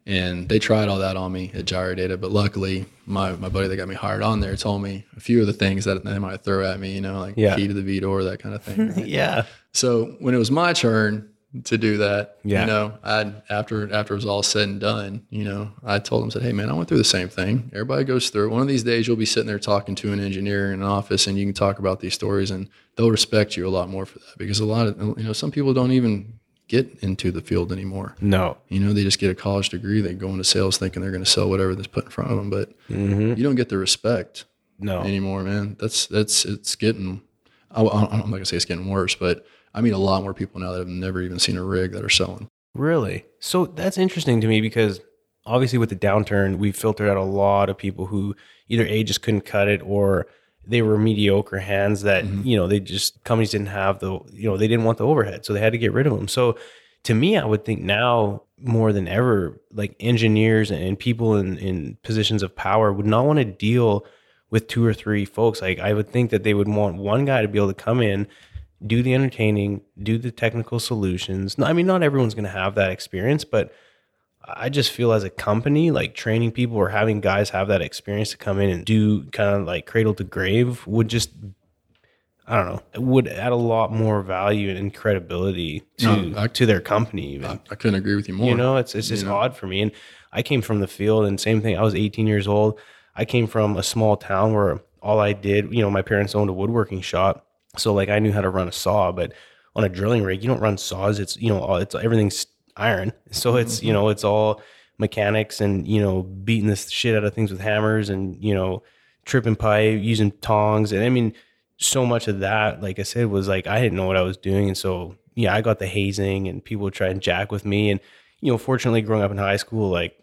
and they tried all that on me at Gyrodata. But luckily, my buddy that got me hired on there told me a few of the things that they might throw at me, you know, like key to the V-door, that kind of thing. Right? So when it was my turn to do that, you know, after it was all said and done, you know, I told them, said, hey, man, I went through the same thing. Everybody goes through it. One of these days, you'll be sitting there talking to an engineer in an office, and you can talk about these stories, and they'll respect you a lot more for that, because a lot of, you know, some people don't even get into the field anymore. No. You know, they just get a college degree. They go into sales thinking they're going to sell whatever that's put in front of them, but you don't get the respect anymore, man. It's getting, I'm not going to say it's getting worse, but I meet a lot more people now that have never even seen a rig that are selling. Really? So that's interesting to me, because obviously with the downturn, we filtered out a lot of people who either A, just couldn't cut it, or they were mediocre hands that, you know, they just, companies didn't have the, you know, they didn't want the overhead. So they had to get rid of them. So to me, I would think now more than ever, like engineers and people in positions of power would not want to deal with 2 or 3 folks. Like I would think that they would want one guy to be able to come in, do the entertaining, do the technical solutions. I mean, not everyone's going to have that experience, but I just feel as a company, like training people or having guys have that experience to come in and do kind of like cradle to grave would just, I don't know, it would add a lot more value and credibility to their company. Even. I couldn't agree with you more. You know, it's just odd for me. And I came from the field, and same thing. I was 18 years old. I came from a small town where all I did, you know, my parents owned a woodworking shop. So like I knew how to run a saw, but on a drilling rig, you don't run saws. It's, you know, it's everything's iron. So it's, you know, it's all mechanics and, you know, beating this shit out of things with hammers and, you know, tripping pipe, using tongs. And I mean, so much of that, like I said, was like, I didn't know what I was doing. And so, yeah, I got the hazing, and people would try and jack with me. And, you know, fortunately growing up in high school, like,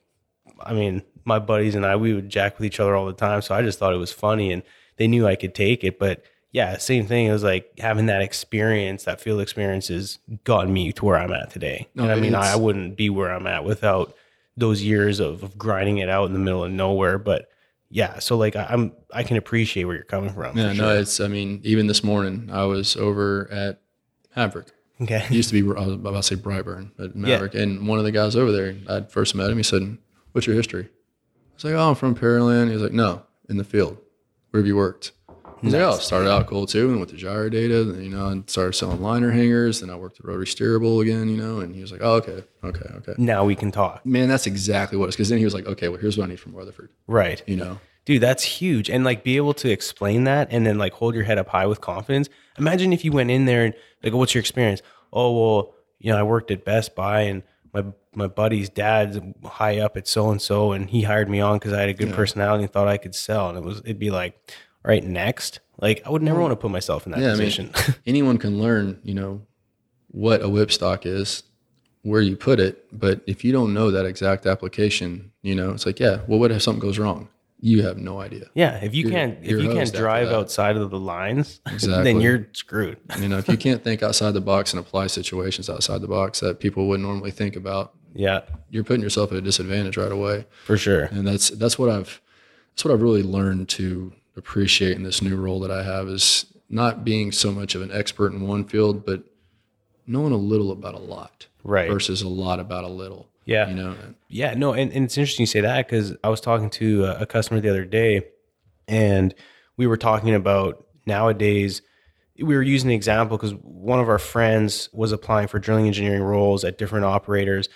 I mean, my buddies and I, we would jack with each other all the time. So I just thought it was funny, and they knew I could take it. But yeah, same thing. It was like having that experience, that field experience has gotten me to where I'm at today. No, and I mean, I wouldn't be where I'm at without those years of grinding it out in the middle of nowhere. But yeah, so like I can appreciate where you're coming from. Yeah, no, it's, I mean, even this morning I was over at Maverick. Okay. It used to be, I was about to say Brightburn, but Maverick. Yeah. And one of the guys over there, I first met him. He said, what's your history? I was like, oh, I'm from Pearland. He was like, no, in the field. Where have you worked? He's like, oh, started out cool too, and went to Gyrodata, then, you know, and started selling liner hangers. Then I worked at Rotary Steerable again, you know, and he was like, oh, okay. Now we can talk. Man, that's exactly what it's, because then he was like, okay, well, here's what I need from Weatherford. Right. You know? Dude, that's huge. And like be able to explain that and then like hold your head up high with confidence. Imagine if you went in there and like, what's your experience? Oh, well, you know, I worked at Best Buy, and my buddy's dad's high up at so-and-so, and he hired me on because I had a good personality and thought I could sell. And it'd be like... Right, next. Like, I would never want to put myself in that position. I mean, anyone can learn, you know, what a whipstock is, where you put it. But if you don't know that exact application, you know, it's like, yeah, well, what if something goes wrong? You have no idea. Yeah, if you can't drive outside of the lines, then you're screwed. You know, if you can't think outside the box and apply situations outside the box that people would normally think about, you're putting yourself at a disadvantage right away. For sure. And that's what I've really learned to appreciate in this new role that I have is not being so much of an expert in one field, but knowing a little about a lot, right? Versus a lot about a little. Yeah. You know? Yeah, no. And it's interesting you say that, because I was talking to a customer the other day, and we were talking about nowadays, we were using an example because one of our friends was applying for drilling engineering roles at different operators,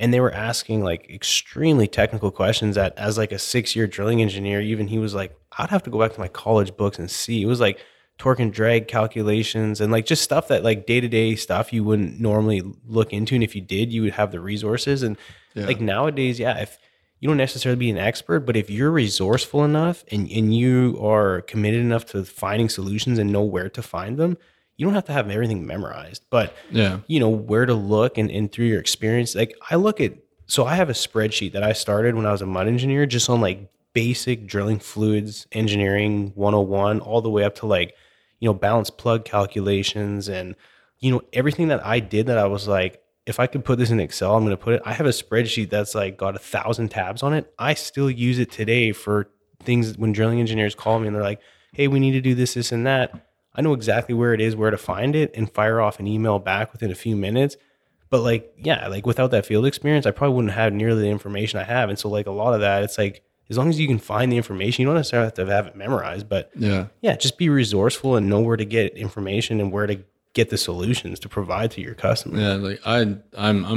and they were asking like extremely technical questions that as like a 6-year drilling engineer, even he was like, I'd have to go back to my college books and see. It was like torque and drag calculations and like just stuff that like day-to-day stuff you wouldn't normally look into. And if you did, you would have the resources. And like nowadays, if you don't necessarily be an expert, but if you're resourceful enough and you are committed enough to finding solutions and know where to find them, you don't have to have everything memorized, but you know where to look and through your experience. Like I look at, so I have a spreadsheet that I started when I was a mud engineer, just on like basic drilling fluids, engineering 101, all the way up to like, you know, balance plug calculations and, you know, everything that I did that I was like, if I could put this in Excel, I'm going to put it. I have a spreadsheet that's like got 1,000 tabs on it. I still use it today for things when drilling engineers call me and they're like, hey, we need to do this, this, and that. I know exactly where it is, where to find it, and fire off an email back within a few minutes. But like, yeah, like without that field experience, I probably wouldn't have nearly the information I have. And so like a lot of that, it's like, as long as you can find the information, you don't necessarily have to have it memorized, but just be resourceful and know where to get information and where to get the solutions to provide to your customer. Yeah. Like I'm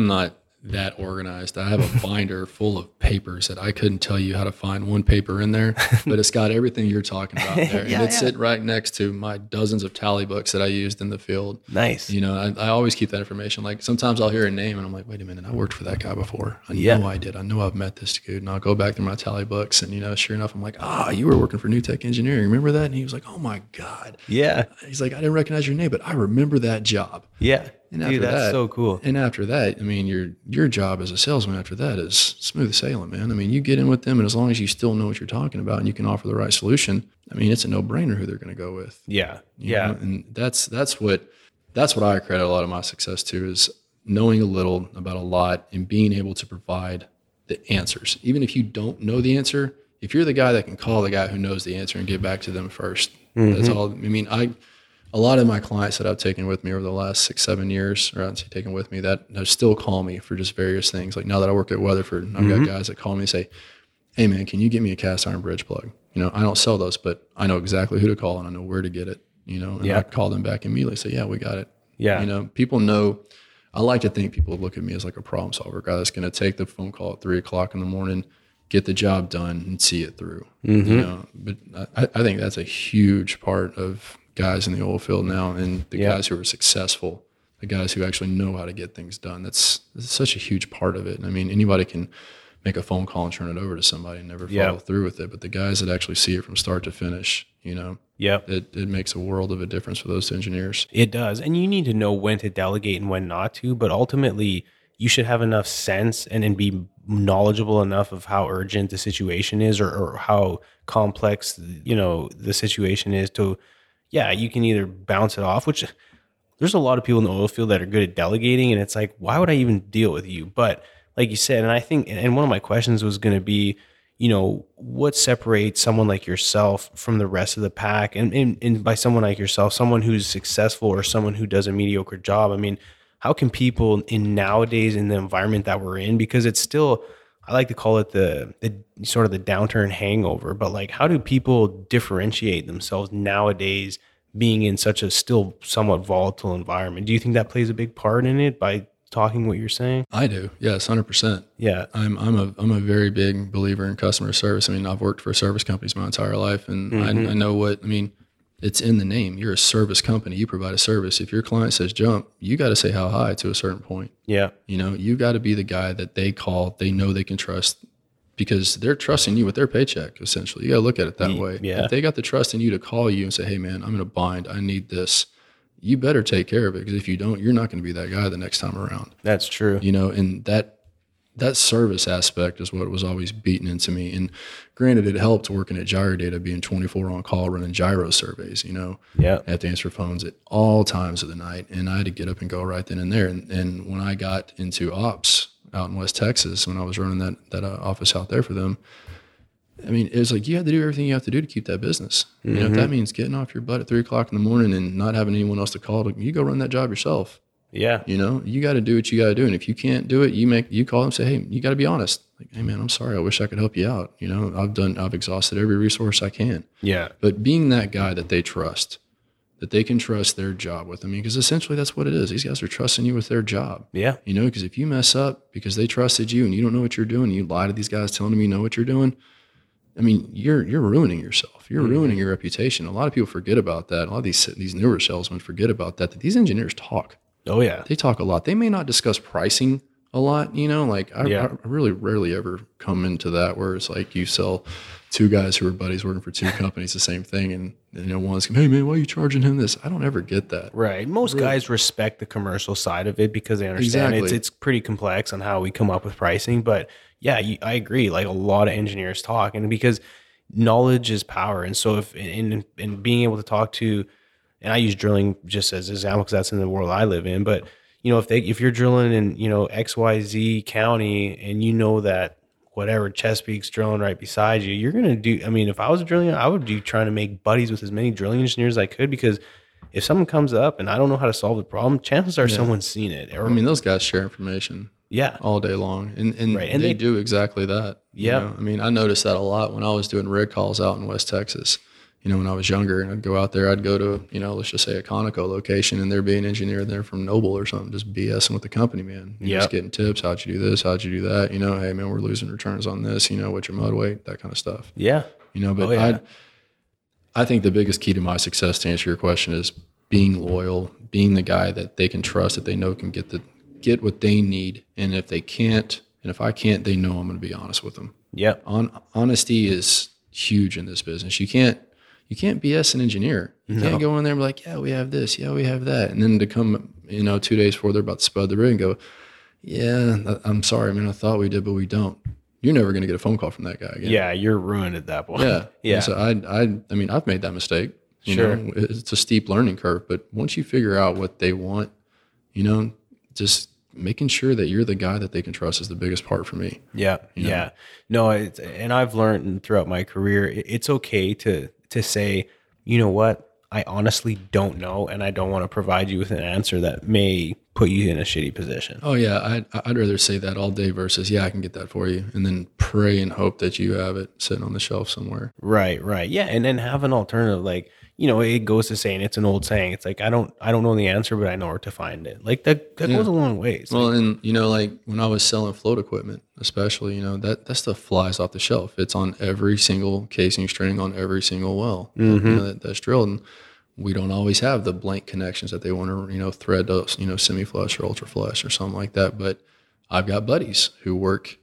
not that organized. I have a binder full of papers that I couldn't tell you how to find one paper in there, but it's got everything you're talking about there. And it's sitting right next to my dozens of tally books that I used in the field. Nice. You know, I always keep that information. Like sometimes I'll hear a name and I'm like, wait a minute, I worked for that guy before. I know I did. I know I've met this dude, and I'll go back through my tally books. And, you know, sure enough, I'm like, you were working for New Tech Engineering. Remember that? And he was like, oh my God. Yeah. He's like, I didn't recognize your name, but I remember that job. Yeah. And dude, that's so cool. And after that, I mean, your job as a salesman after that is smooth sailing, man. I mean, you get in with them, and as long as you still know what you're talking about and you can offer the right solution, I mean, it's a no-brainer who they're going to go with. Yeah, you know? And that's what I credit a lot of my success to, is knowing a little about a lot and being able to provide the answers. Even if you don't know the answer, if you're the guy that can call the guy who knows the answer and get back to them first, that's all. I mean, a lot of my clients that I've taken with me over the last 6-7 years, or I'd say taken with me, that still call me for just various things. Like now that I work at Weatherford, I've got guys that call me and say, hey man, can you get me a cast iron bridge plug? You know, I don't sell those, but I know exactly who to call and I know where to get it, you know, and I call them back immediately. Say, yeah, we got it. Yeah. You know, people know, I like to think people look at me as like a problem solver, guy that's going to take the phone call at 3:00 in the morning, get the job done and see it through, you know, but I think that's a huge part of guys in the oil field now, and the guys who are successful, the guys who actually know how to get things done. That's such a huge part of it. And I mean, anybody can make a phone call and turn it over to somebody and never follow through with it. But the guys that actually see it from start to finish, you know, it makes a world of a difference for those engineers. It does. And you need to know when to delegate and when not to, but ultimately you should have enough sense and be knowledgeable enough of how urgent the situation is or how complex, you know, the situation is to, you can either bounce it off, which there's a lot of people in the oil field that are good at delegating. And it's like, why would I even deal with you? But like you said, and I think, and one of my questions was going to be, you know, what separates someone like yourself from the rest of the pack? And by someone like yourself, someone who's successful or someone who does a mediocre job. I mean, how can people in nowadays in the environment that we're in, because it's still, I like to call it the sort of the downturn hangover, but like, how do people differentiate themselves nowadays being in such a still somewhat volatile environment? Do you think that plays a big part in it by talking what you're saying? I do. Yes. 100%. Yeah. I'm a very big believer in customer service. I mean, I've worked for service companies my entire life, and I know what, I mean, it's in the name. You're a service company. You provide a service. If your client says jump, you got to say how high to a certain point. Yeah. You know, you got to be the guy that they call, they know they can trust, because they're trusting you with their paycheck, essentially. You got to look at it that way. Yeah. If they got the trust in you to call you and say, hey man, I'm in a bind, I need this, you better take care of it. Because if you don't, you're not going to be that guy the next time around. That's true. You know, and that service aspect is what was always beaten into me. And granted, it helped working at Gyrodata, being 24 on call, running gyro surveys, you know, I had to answer phones at all times of the night, and I had to get up and go right then and there. And when I got into ops out in West Texas, when I was running that office out there for them, I mean, it's like you have to do everything you have to do to keep that business. Mm-hmm. You know, if that means getting off your butt at 3 o'clock in the morning and not having anyone else to call, you go run that job yourself. Yeah. You know, you got to do what you got to do. And if you can't do it, you call them and say, hey, you got to be honest. Like, hey man, I'm sorry. I wish I could help you out. You know, I've exhausted every resource I can. Yeah. But being that guy that they trust, that they can trust their job with. I mean, because essentially that's what it is. These guys are trusting you with their job. Yeah. You know, because if you mess up because they trusted you and you don't know what you're doing, you lie to these guys telling them you know what you're doing. I mean, you're ruining yourself. You're mm-hmm. ruining your reputation. A lot of people forget about that. A lot of these newer salesmen forget about that these engineers talk. Oh yeah. They talk a lot. They may not discuss pricing a lot, you know, like I really rarely ever come into that where it's like you sell two guys who are buddies working for two companies, the same thing. And you know, one's hey man, why are you charging him this? I don't ever get that. Right. Most guys respect the commercial side of it because they understand it's pretty complex on how we come up with pricing. But yeah, I agree. Like a lot of engineers talk, and because knowledge is power. And so if in being able to talk to, and I use drilling just as an example, because that's in the world I live in, but you know, if you're drilling in, you know, XYZ county, and you know that whatever Chesapeake's drilling right beside you, you're going to do, I mean, if I was drilling, I would be trying to make buddies with as many drilling engineers as I could, because if someone comes up and I don't know how to solve the problem, chances are someone's seen it. I mean, those guys share information all day long, and they do exactly that. Yeah. You know? I mean, I noticed that a lot when I was doing rig calls out in West Texas. You know, when I was younger and I'd go out there, I'd go to, you know, let's just say a Conoco location, and there'd be an engineer there from Noble or something, just BSing with the company, man. Yeah. Just getting tips. How'd you do this? How'd you do that? You know, hey man, we're losing returns on this, you know, what's your mud weight, that kind of stuff. Yeah. You know, but I think the biggest key to my success, to answer your question, is being loyal, being the guy that they can trust, that they know can get what they need. And if they can't, and if I can't, they know I'm going to be honest with them. Yeah. Honesty is huge in this business. You can't BS an engineer. You can't go in there and be like, yeah, we have this. Yeah, we have that. And then to come, you know, 2 days before they're about to spud the rig and go, yeah, I'm sorry, man, I thought we did, but we don't. You're never going to get a phone call from that guy again. Yeah, you're ruined at that point. Yeah. Yeah. And so I mean, I've made that mistake. You know, it's a steep learning curve. But once you figure out what they want, you know, just making sure that you're the guy that they can trust is the biggest part for me. Yeah. You know? Yeah. No, and I've learned throughout my career, it's okay to say, you know what, I honestly don't know, and I don't want to provide you with an answer that may put you in a shitty position. Oh yeah, I'd rather say that all day versus, yeah, I can get that for you, and then pray and hope that you have it sitting on the shelf somewhere. Right. Yeah, and then have an alternative. Like, you know, it goes to saying, it's an old saying. It's like, I don't know the answer, but I know where to find it. Like that goes a long ways. Well, and you know, like when I was selling float equipment, especially, you know, that stuff flies off the shelf. It's on every single casing string on every single well, mm-hmm. you know, that's drilled. And we don't always have the blank connections that they want to, you know, thread those, you know, semi-flush or ultra flush or something like that. But I've got buddies who work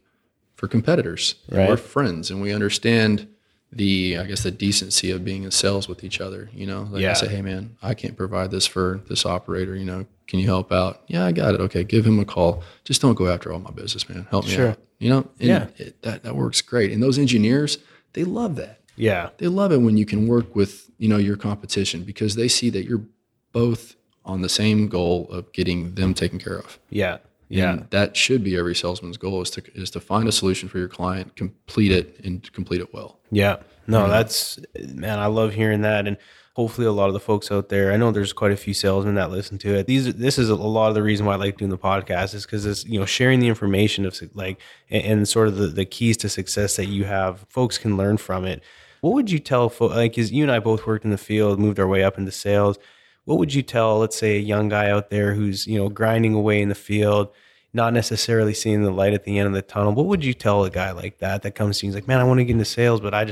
for competitors. Right. We're friends, and we understand the decency of being in sales with each other, you know, like I say, hey man, I can't provide this for this operator, you know, can you help out? Yeah, I got it. Okay. Give him a call. Just don't go after all my business, man. Help me out. You know, and that works great. And those engineers, they love that. Yeah. They love it when you can work with, you know, your competition, because they see that you're both on the same goal of getting them taken care of. Yeah. Yeah, and that should be every salesman's goal, is to find a solution for your client, complete it well. Yeah. No, that's, man, I love hearing that. And hopefully a lot of the folks out there, I know there's quite a few salesmen that listen to it. This is a lot of the reason why I like doing the podcast, is because it's, you know, sharing the information of like, and sort of the keys to success that you have, folks can learn from it. What would you tell folks, like, cause you and I both worked in the field, moved our way up into sales. What would you tell, let's say, a young guy out there who's, you know, grinding away in the field, not necessarily seeing the light at the end of the tunnel? What would you tell a guy like that comes to you and is like, man, I want to get into sales, but I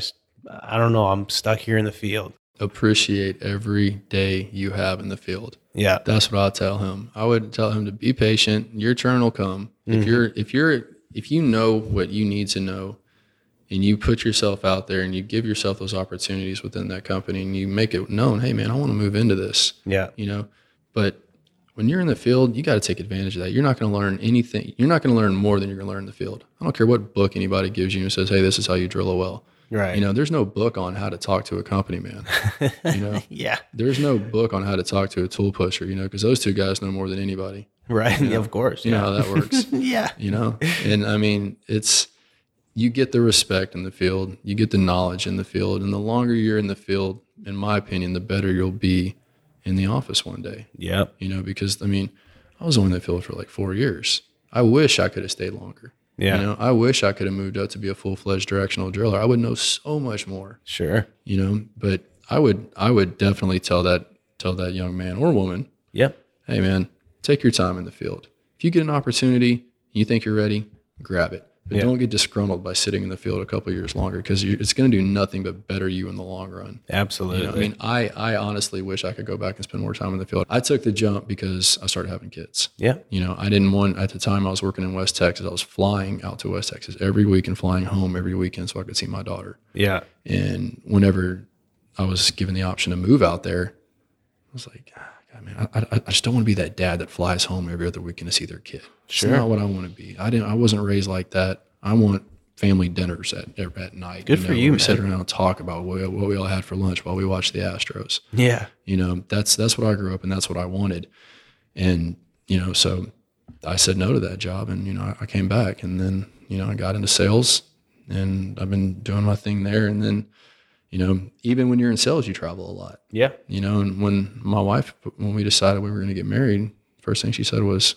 don't know, I'm stuck here in the field? Appreciate every day you have in the field. Yeah. That's what I tell him. I would tell him to be patient. Your turn will come. Mm-hmm. If you know what you need to know, and you put yourself out there and you give yourself those opportunities within that company, and you make it known, hey man, I want to move into this. Yeah. You know, but when you're in the field, you got to take advantage of that. You're not going to learn anything. You're not going to learn more than you're going to learn in the field. I don't care what book anybody gives you and says, hey, this is how you drill a well. Right. You know, there's no book on how to talk to a company man. You know? Yeah. There's no book on how to talk to a tool pusher, you know, because those two guys know more than anybody. Right. You know? Of course. You know how that works. Yeah. You know, and I mean, it's, you get the respect in the field, you get the knowledge in the field, and the longer you're in the field, in my opinion, the better you'll be in the office one day. Yeah. You know, because I mean, I was only in the field for like 4 years. I wish I could have stayed longer. Yeah. You know, I wish I could have moved up to be a full-fledged directional driller. I would know so much more. Sure. You know, but I would definitely tell that young man or woman, yep, hey man, take your time in the field. If you get an opportunity and you think you're ready, grab it. But don't get disgruntled by sitting in the field a couple of years longer, because it's going to do nothing but better you in the long run. Absolutely. You know, I mean, I honestly wish I could go back and spend more time in the field. I took the jump because I started having kids. Yeah. You know, I didn't want, at the time I was working in West Texas, I was flying out to West Texas every week and flying home every weekend so I could see my daughter. Yeah. And whenever I was given the option to move out there, I was like, God, man, I just don't want to be that dad that flies home every other weekend to see their kid. Sure. It's not what I want to be. I wasn't raised like that. I want family dinners at night. Good, you know, for you, man. We sit around and talk about what we all had for lunch while we watched the Astros. Yeah. You know, that's what I grew up in. That's what I wanted. And, you know, so I said no to that job, and, you know, I came back, and then, you know, I got into sales, and I've been doing my thing there. And then, you know, even when you're in sales, you travel a lot. Yeah. You know, and when my wife, when we decided we were going to get married, first thing she said was,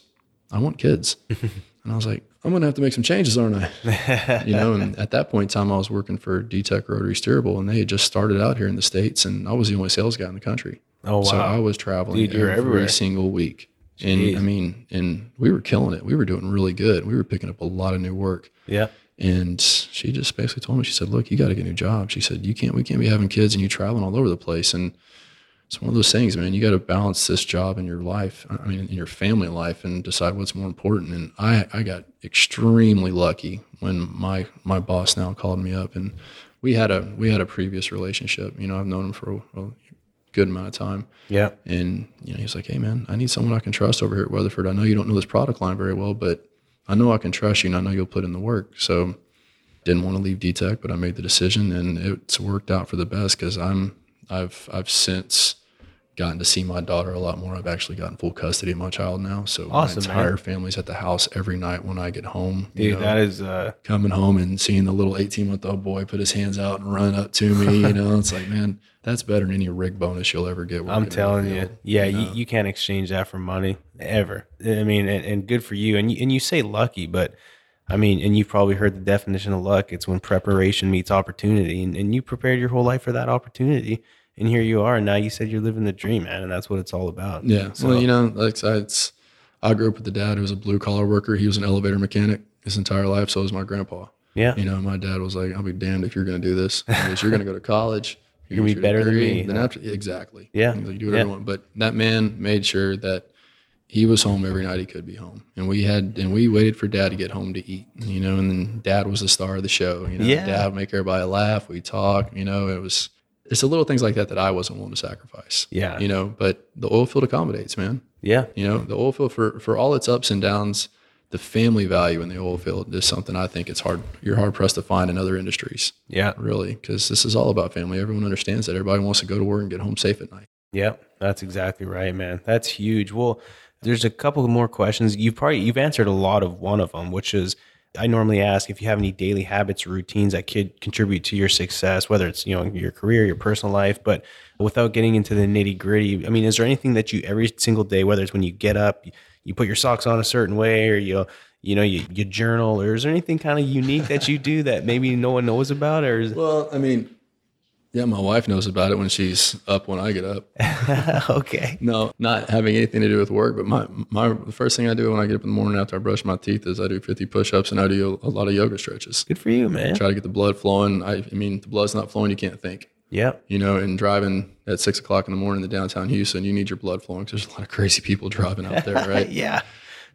I want kids. And I was like, I'm going to have to make some changes, aren't I? You know, and at that point in time, I was working for DTech Rotary Steerable, and they had just started out here in the States, and I was the only sales guy in the country. Oh, wow. So I was traveling every single week. Jeez. And I mean, and we were killing it. We were doing really good. We were picking up a lot of new work. Yeah. And she just basically told me, she said, look, you got to get a new job. She said, we can't be having kids and you traveling all over the place. And it's one of those things, man, you got to balance this job in your life, I mean, in your family life, and decide what's more important. And I got extremely lucky when my boss now called me up, and we had a previous relationship. You know, I've known him for a good amount of time. Yeah. And, you know, he's like, hey man, I need someone I can trust over here at Weatherford. I know you don't know this product line very well, but I know I can trust you, and I know you'll put in the work. So didn't want to leave DTech, but I made the decision, and it's worked out for the best, because I've since gotten to see my daughter a lot more. I've actually gotten full custody of my child now. So awesome, my entire family's at the house every night when I get home. Dude, you know, that is coming home and seeing the little 18-month-old boy put his hands out and run up to me, you know, it's like, man, that's better than any rig bonus you'll ever get. I'm telling you. Yeah, you know? you can't exchange that for money ever. I mean, and good for you. And you say lucky, but I mean, and you've probably heard the definition of luck. It's when preparation meets opportunity, and you prepared your whole life for that opportunity. And here you are, and now you said you're living the dream, man, and that's what it's all about. Yeah. So, well, you know, like I grew up with a dad who was a blue-collar worker. He was an elevator mechanic his entire life, so was my grandpa. Yeah. You know, my dad was like, I'll be damned if you're going to do this. Because you're going to go to college. You're going to be better than me. Then after, exactly. Yeah. Like, do whatever you want. But that man made sure that he was home every night he could be home. And we waited for dad to get home to eat, you know, and then dad was the star of the show. You know, dad would make everybody laugh. We talk, you know, it's the little things like that that I wasn't willing to sacrifice. Yeah. You know, but the oil field accommodates, man. Yeah. You know, the oil field, for all its ups and downs, the family value in the oil field is something I think you're hard pressed to find in other industries. Yeah. Really, because this is all about family. Everyone understands that. Everybody wants to go to work and get home safe at night. Yeah, that's exactly right, man. That's huge. Well, there's a couple more questions. You've answered a lot of one of them, which is, I normally ask if you have any daily habits or routines that could contribute to your success, whether it's, you know, your career, your personal life, but without getting into the nitty gritty, I mean, is there anything that you every single day, whether it's when you get up, you put your socks on a certain way, or you journal, or is there anything kind of unique that you do that maybe no one knows about? Or is well, I mean, yeah, my wife knows about it when she's up when I get up. Okay. No, not having anything to do with work, but the first thing I do when I get up in the morning after I brush my teeth is I do 50 push-ups, and I do a lot of yoga stretches. Good for you, man. Try to get the blood flowing. I mean, if the blood's not flowing, you can't think. Yeah. You know, and driving at 6:00 in the morning in the downtown Houston, you need your blood flowing because there's a lot of crazy people driving out there, right? Yeah.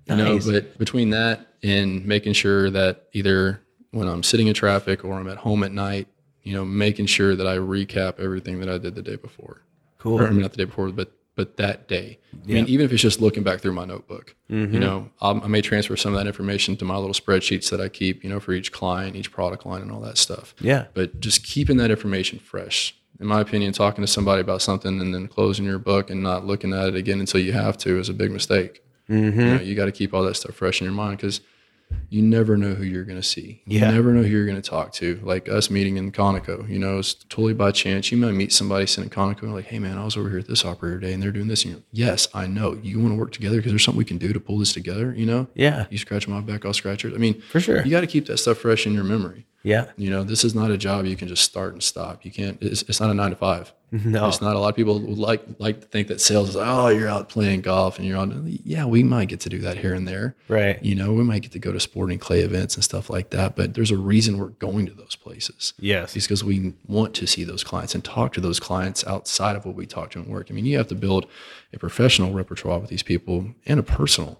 Nice. You know, but between that and making sure that either when I'm sitting in traffic or I'm at home at night, you know, making sure that I recap everything that I did the day before. Cool. Or, I mean, not the day before, but that day. Yeah. I mean, even if it's just looking back through my notebook, mm-hmm. you know, I may transfer some of that information to my little spreadsheets that I keep, you know, for each client, each product line, and all that stuff. Yeah. But just keeping that information fresh. In my opinion, talking to somebody about something and then closing your book and not looking at it again until you have to is a big mistake. Mm-hmm. You know, you got to keep all that stuff fresh in your mind, because you never know who you're going to see. Yeah. You never know who you're going to talk to. Like us meeting in Conoco, you know, it's totally by chance. You might meet somebody sitting in Conoco and like, hey man, I was over here at this operator today and they're doing this. And you're like, yes, I know. You want to work together because there's something we can do to pull this together, you know? Yeah. You scratch my back, I'll scratch yours. I mean, for sure. You got to keep that stuff fresh in your memory. Yeah. You know, this is not a job you can just start and stop. You can't, it's not a 9 to 5. No. It's not. A lot of people like to think that sales is, oh, you're out playing golf and you're on. Yeah, we might get to do that here and there. Right. You know, we might get to go to sporting clay events and stuff like that, but there's a reason we're going to those places. Yes. It's because we want to see those clients and talk to those clients outside of what we talk to at work. I mean, you have to build a professional repertoire with these people and a personal.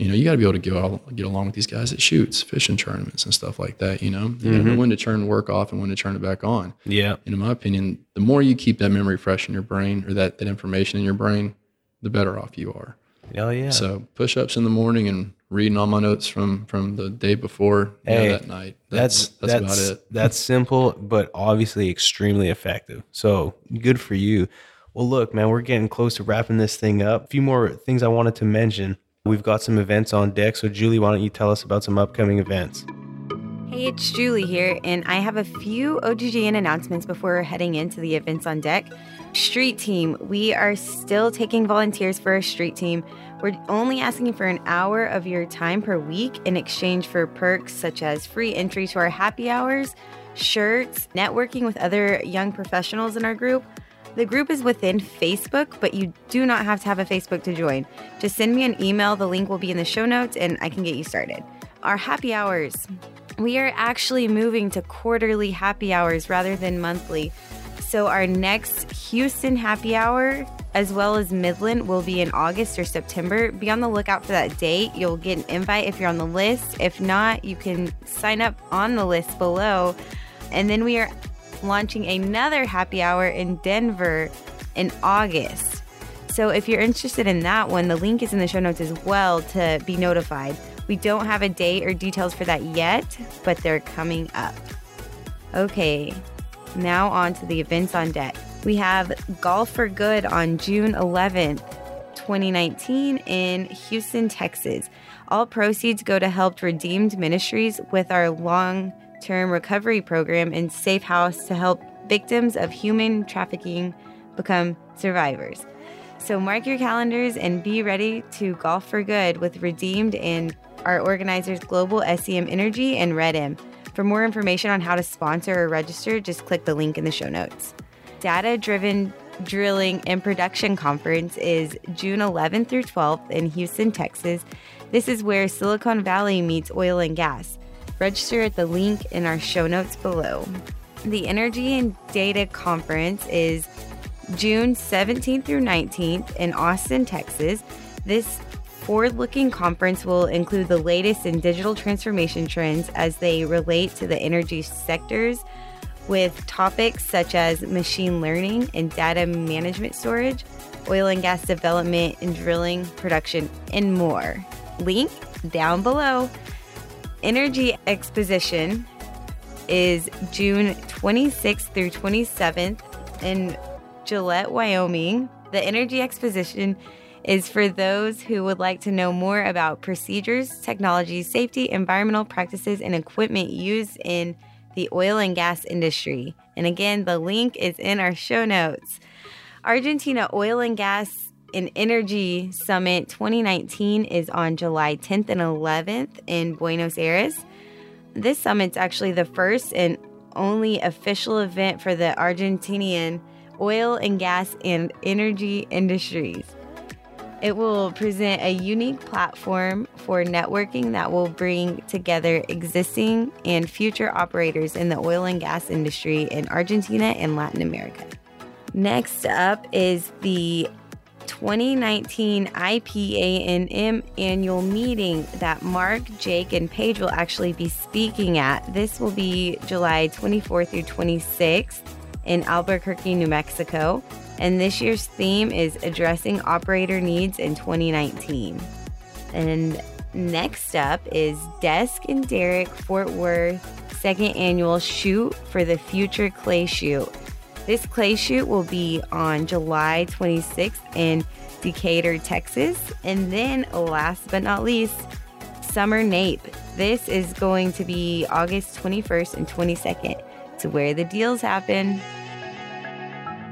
You know, you got to be able to get along with these guys that shoots, fishing tournaments and stuff like that, you know? You know when to turn work off and when to turn it back on. Yeah. And in my opinion, the more you keep that memory fresh in your brain or that information in your brain, the better off you are. Oh, yeah. So push-ups in the morning and reading all my notes from the day before, you know, that night. That's about it. That's simple, but obviously extremely effective. So good for you. Well, look, man, we're getting close to wrapping this thing up. A few more things I wanted to mention. We've got some events on deck, so Julie, why don't you tell us about some upcoming events? Hey, it's Julie here, and I have a few OGGN announcements before we're heading into the events on deck. Street team, we are still taking volunteers for our street team. We're only asking for an hour of your time per week in exchange for perks such as free entry to our happy hours, shirts, networking with other young professionals in our group. The group is within Facebook, but you do not have to have a Facebook to join. Just send me an email. The link will be in the show notes and I can get you started. Our happy hours. We are actually moving to quarterly happy hours rather than monthly. So our next Houston happy hour, as well as Midland, will be in August or September. Be on the lookout for that date. You'll get an invite if you're on the list. If not, you can sign up on the list below. And then we are launching another happy hour in Denver in August. So if you're interested in that one, the link is in the show notes as well to be notified. We don't have a date or details for that yet, but they're coming up. Okay, now on to the events on deck. We have Golf for Good on June 11th, 2019 in Houston, Texas. All proceeds go to help Redeemed Ministries with our long-term recovery program and Safe House to help victims of human trafficking become survivors. So mark your calendars and be ready to golf for good with Redeemed and our organizers Global SEM Energy and Red M. For more information on how to sponsor or register, just click the link in the show notes. Data-driven Drilling and Production Conference is June 11th through 12th in Houston, Texas. This is where Silicon Valley meets oil and gas. Register at the link in our show notes below. The Energy and Data Conference is June 17th through 19th in Austin, Texas. This forward-looking conference will include the latest in digital transformation trends as they relate to the energy sectors with topics such as machine learning and data management storage, oil and gas development and drilling, production, and more. Link down below. Energy Exposition is June 26th through 27th in Gillette, Wyoming. The Energy Exposition is for those who would like to know more about procedures, technologies, safety, environmental practices, and equipment used in the oil and gas industry. And again, the link is in our show notes. Argentina Oil and Gas An Energy Summit 2019 is on July 10th and 11th in Buenos Aires. This summit's actually the first and only official event for the Argentinian oil and gas and energy industries. It will present a unique platform for networking that will bring together existing and future operators in the oil and gas industry in Argentina and Latin America. Next up is the 2019 IPANM annual meeting that Mark, Jake, and Paige will actually be speaking at. This will be July 24th through 26th in Albuquerque, New Mexico. And this year's theme is addressing operator needs in 2019. And next up is Desk and Derek Fort Worth second annual Shoot for the Future Clay Shoot. This clay shoot will be on July 26th in Decatur, Texas. And then last but not least, Summer Nape. This is going to be August 21st and 22nd. It's where the deals happen.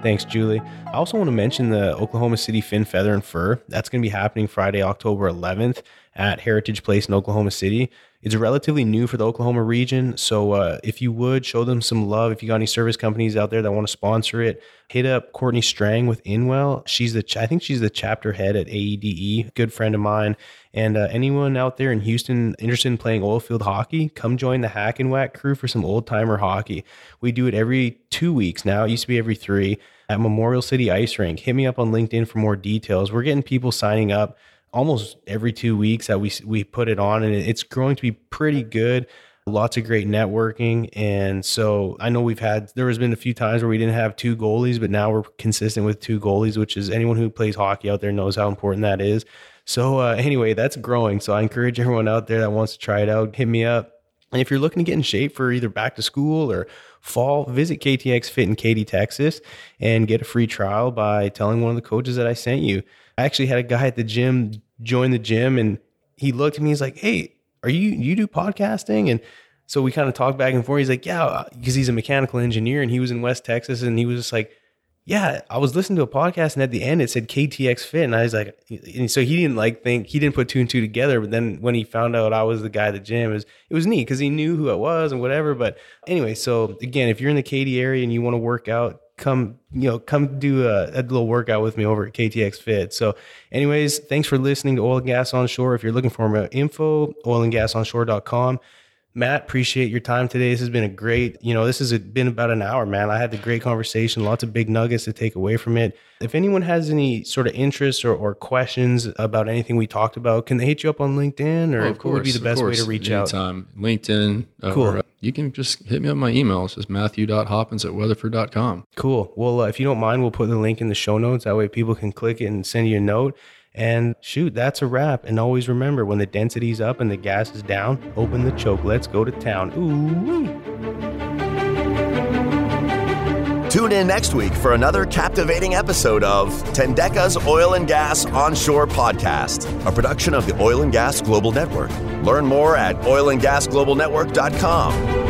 Thanks, Julie. I also want to mention the Oklahoma City Fin, Feather, and Fur. That's going to be happening Friday, October 11th at Heritage Place in Oklahoma City. It's relatively new for the Oklahoma region, so if you would, show them some love. If you got any service companies out there that want to sponsor it, hit up Courtney Strang with Inwell. She's the I think she's the chapter head at AEDE, good friend of mine. And anyone out there in Houston interested in playing oil field hockey, come join the Hack and Whack crew for some old-timer hockey. We do it every 2 weeks now. It used to be every 3 at Memorial City Ice Rink. Hit me up on LinkedIn for more details. We're getting people signing up almost every 2 weeks that we put it on, and it's growing to be pretty good. Lots of great networking. And so I know there has been a few times where we didn't have 2 goalies, but now we're consistent with 2 goalies, which is anyone who plays hockey out there knows how important that is. So anyway, that's growing. So I encourage everyone out there that wants to try it out, hit me up. And if you're looking to get in shape for either back to school or fall, visit KTX Fit in Katy, Texas, and get a free trial by telling one of the coaches that I sent you. I actually had a guy at the gym join the gym, and he looked at me, he's like, "Hey, you do podcasting?" And so we kind of talked back and forth. He's like, "Yeah," because he's a mechanical engineer and he was in West Texas, and he was just like, "Yeah, I was listening to a podcast, and at the end it said KTX Fit." And I was like, and so he didn't think, he didn't put 2 and 2 together. But then when he found out I was the guy at the gym, it was neat because he knew who I was and whatever. But anyway, so again, if you're in the Katy area and you want to work out, come do a little workout with me over at KTX Fit. So anyways, thanks for listening to Oil and Gas Onshore. If you're looking for more info, oilandgasonshore.com. Matt, appreciate your time today. This has been been about an hour, man. I had the great conversation, lots of big nuggets to take away from it. If anyone has any sort of interests or questions about anything we talked about, can they hit you up on LinkedIn? Or what would be the best way to reach out? LinkedIn. Cool. Or, you can just hit me up on my email. It's just matthew.hoppins@weatherford.com. Cool. Well, if you don't mind, we'll put the link in the show notes. That way people can click it and send you a note. And shoot, that's a wrap. And always remember, when the density's up and the gas is down, open the choke. Let's go to town. Ooh. Tune in next week for another captivating episode of Tendeka's Oil and Gas Onshore Podcast, a production of the Oil and Gas Global Network. Learn more at oilandgasglobalnetwork.com.